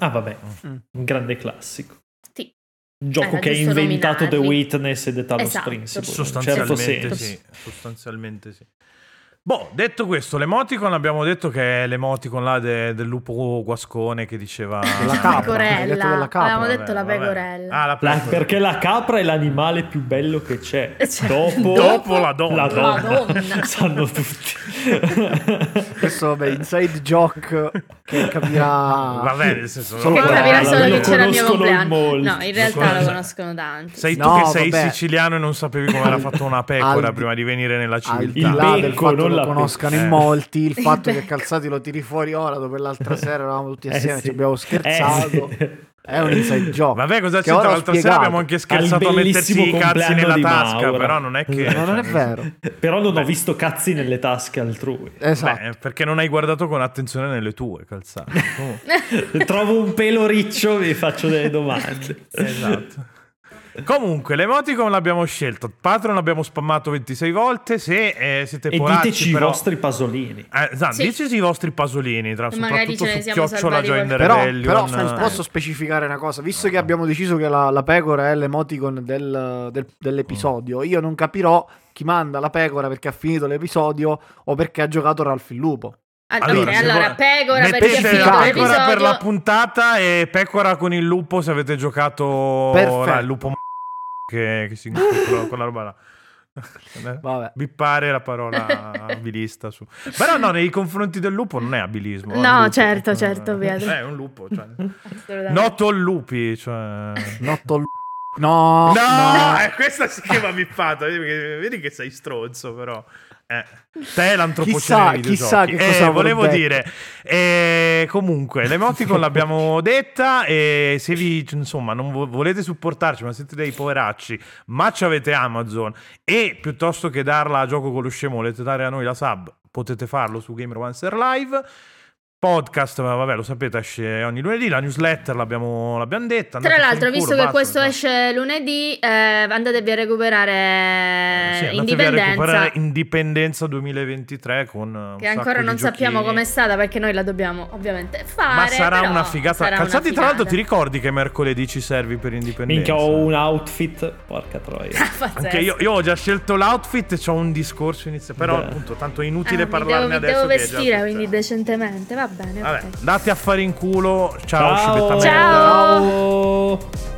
Ah, vabbè, mm. un grande classico. Sì. Un gioco eh, che ha inventato nominarli. The Witness e The Talos esatto. Principle. Sostanzialmente certo sì, sostanzialmente sì. Boh, detto questo, l'emoticon abbiamo detto che è l'emoticon là de, del lupo guascone che diceva la capra, la capra. Abbiamo detto vabbè, la pecorella. Ah, la la, perché la capra è l'animale più bello che c'è. Cioè, dopo, dopo la donna. La donna. Madonna. Sanno tutti. Questo vabbè, inside joke che capirà. Vabbè, nel senso solo che capirà solo che c'era il mio compleanno. No, in realtà lo, lo conoscono tanti. Sei no, tu che sei vabbè. siciliano e non sapevi come era fatta una pecora al, prima di venire nella civiltà. Il becco lo conoscano eh. in molti. Il fatto che Calzati lo tiri fuori ora dopo l'altra sera eravamo tutti assieme eh sì. ci abbiamo scherzato eh sì. è un inside joke. Vabbè, cosa c'è? L'altra spiegato. Sera abbiamo anche scherzato a mettersi i cazzi nella tasca Maura. Però non è che no, non è vero. Però non Beh. Ho visto cazzi nelle tasche altrui esatto. Beh, perché non hai guardato con attenzione nelle tue Calzati oh. trovo un pelo riccio vi faccio delle domande esatto. Comunque l'emoticon l'abbiamo scelto, Patreon l'abbiamo spammato ventisei volte. Se eh, siete porati, diteci però... i vostri pasolini. Eh, esatto, sì. Diteci i vostri pasolini, tra, soprattutto su Chiocciola Joiner Rally. Però, però con... posso specificare una cosa, visto no. che abbiamo deciso che la, la pecora è l'emoticon del, del, dell'episodio, io non capirò chi manda la pecora perché ha finito l'episodio o perché ha giocato Ralph il Lupo. Allora, okay, allora pecora, pecora, pecora per la puntata e pecora con il lupo se avete giocato ora, il lupo che, che si incontra con la roba là. Vabbè. Bippare la parola abilista su. Ma no, no, nei confronti del lupo non è abilismo. No, è lupo, certo, eh, certo. Vedo. È un lupo, cioè. Noto il lupi, cioè. Noto il No, no, no. Eh, questa si chiama bippata. Vedi che sei stronzo, però. Eh, te l'antropocenere di giochi. Eh, volevo dire, eh, comunque l'emoticon l'abbiamo detta, e se vi insomma non vo- volete supportarci, ma siete dei poveracci, ma ci avete Amazon e piuttosto che darla a gioco con lo scemo volete dare a noi la sub, potete farlo su Gameromancer Live. Podcast, vabbè, lo sapete, esce ogni lunedì. La newsletter l'abbiamo, l'abbiamo detta. Tra l'altro, visto culo, che basta, questo esce lunedì, eh, andatevi a recuperare, sì, Indipendenza. A recuperare Indipendenza duemilaventitré con che ancora non sappiamo com'è stata, perché noi la dobbiamo ovviamente fare. Ma sarà una figata. Sarà Calzati, una tra l'altro, ti ricordi che mercoledì ci servi per Indipendenza? Minchia, ho un outfit. Porca troia. Anche io, io ho già scelto l'outfit e c'ho un discorso iniziale. Però, beh, appunto, tanto è inutile ah, parlarne mi devo, adesso. Mi devo vestire quindi decentemente, va bene. Vabbè, okay. Andate a fare in culo. Ciao, ciao. Ciao.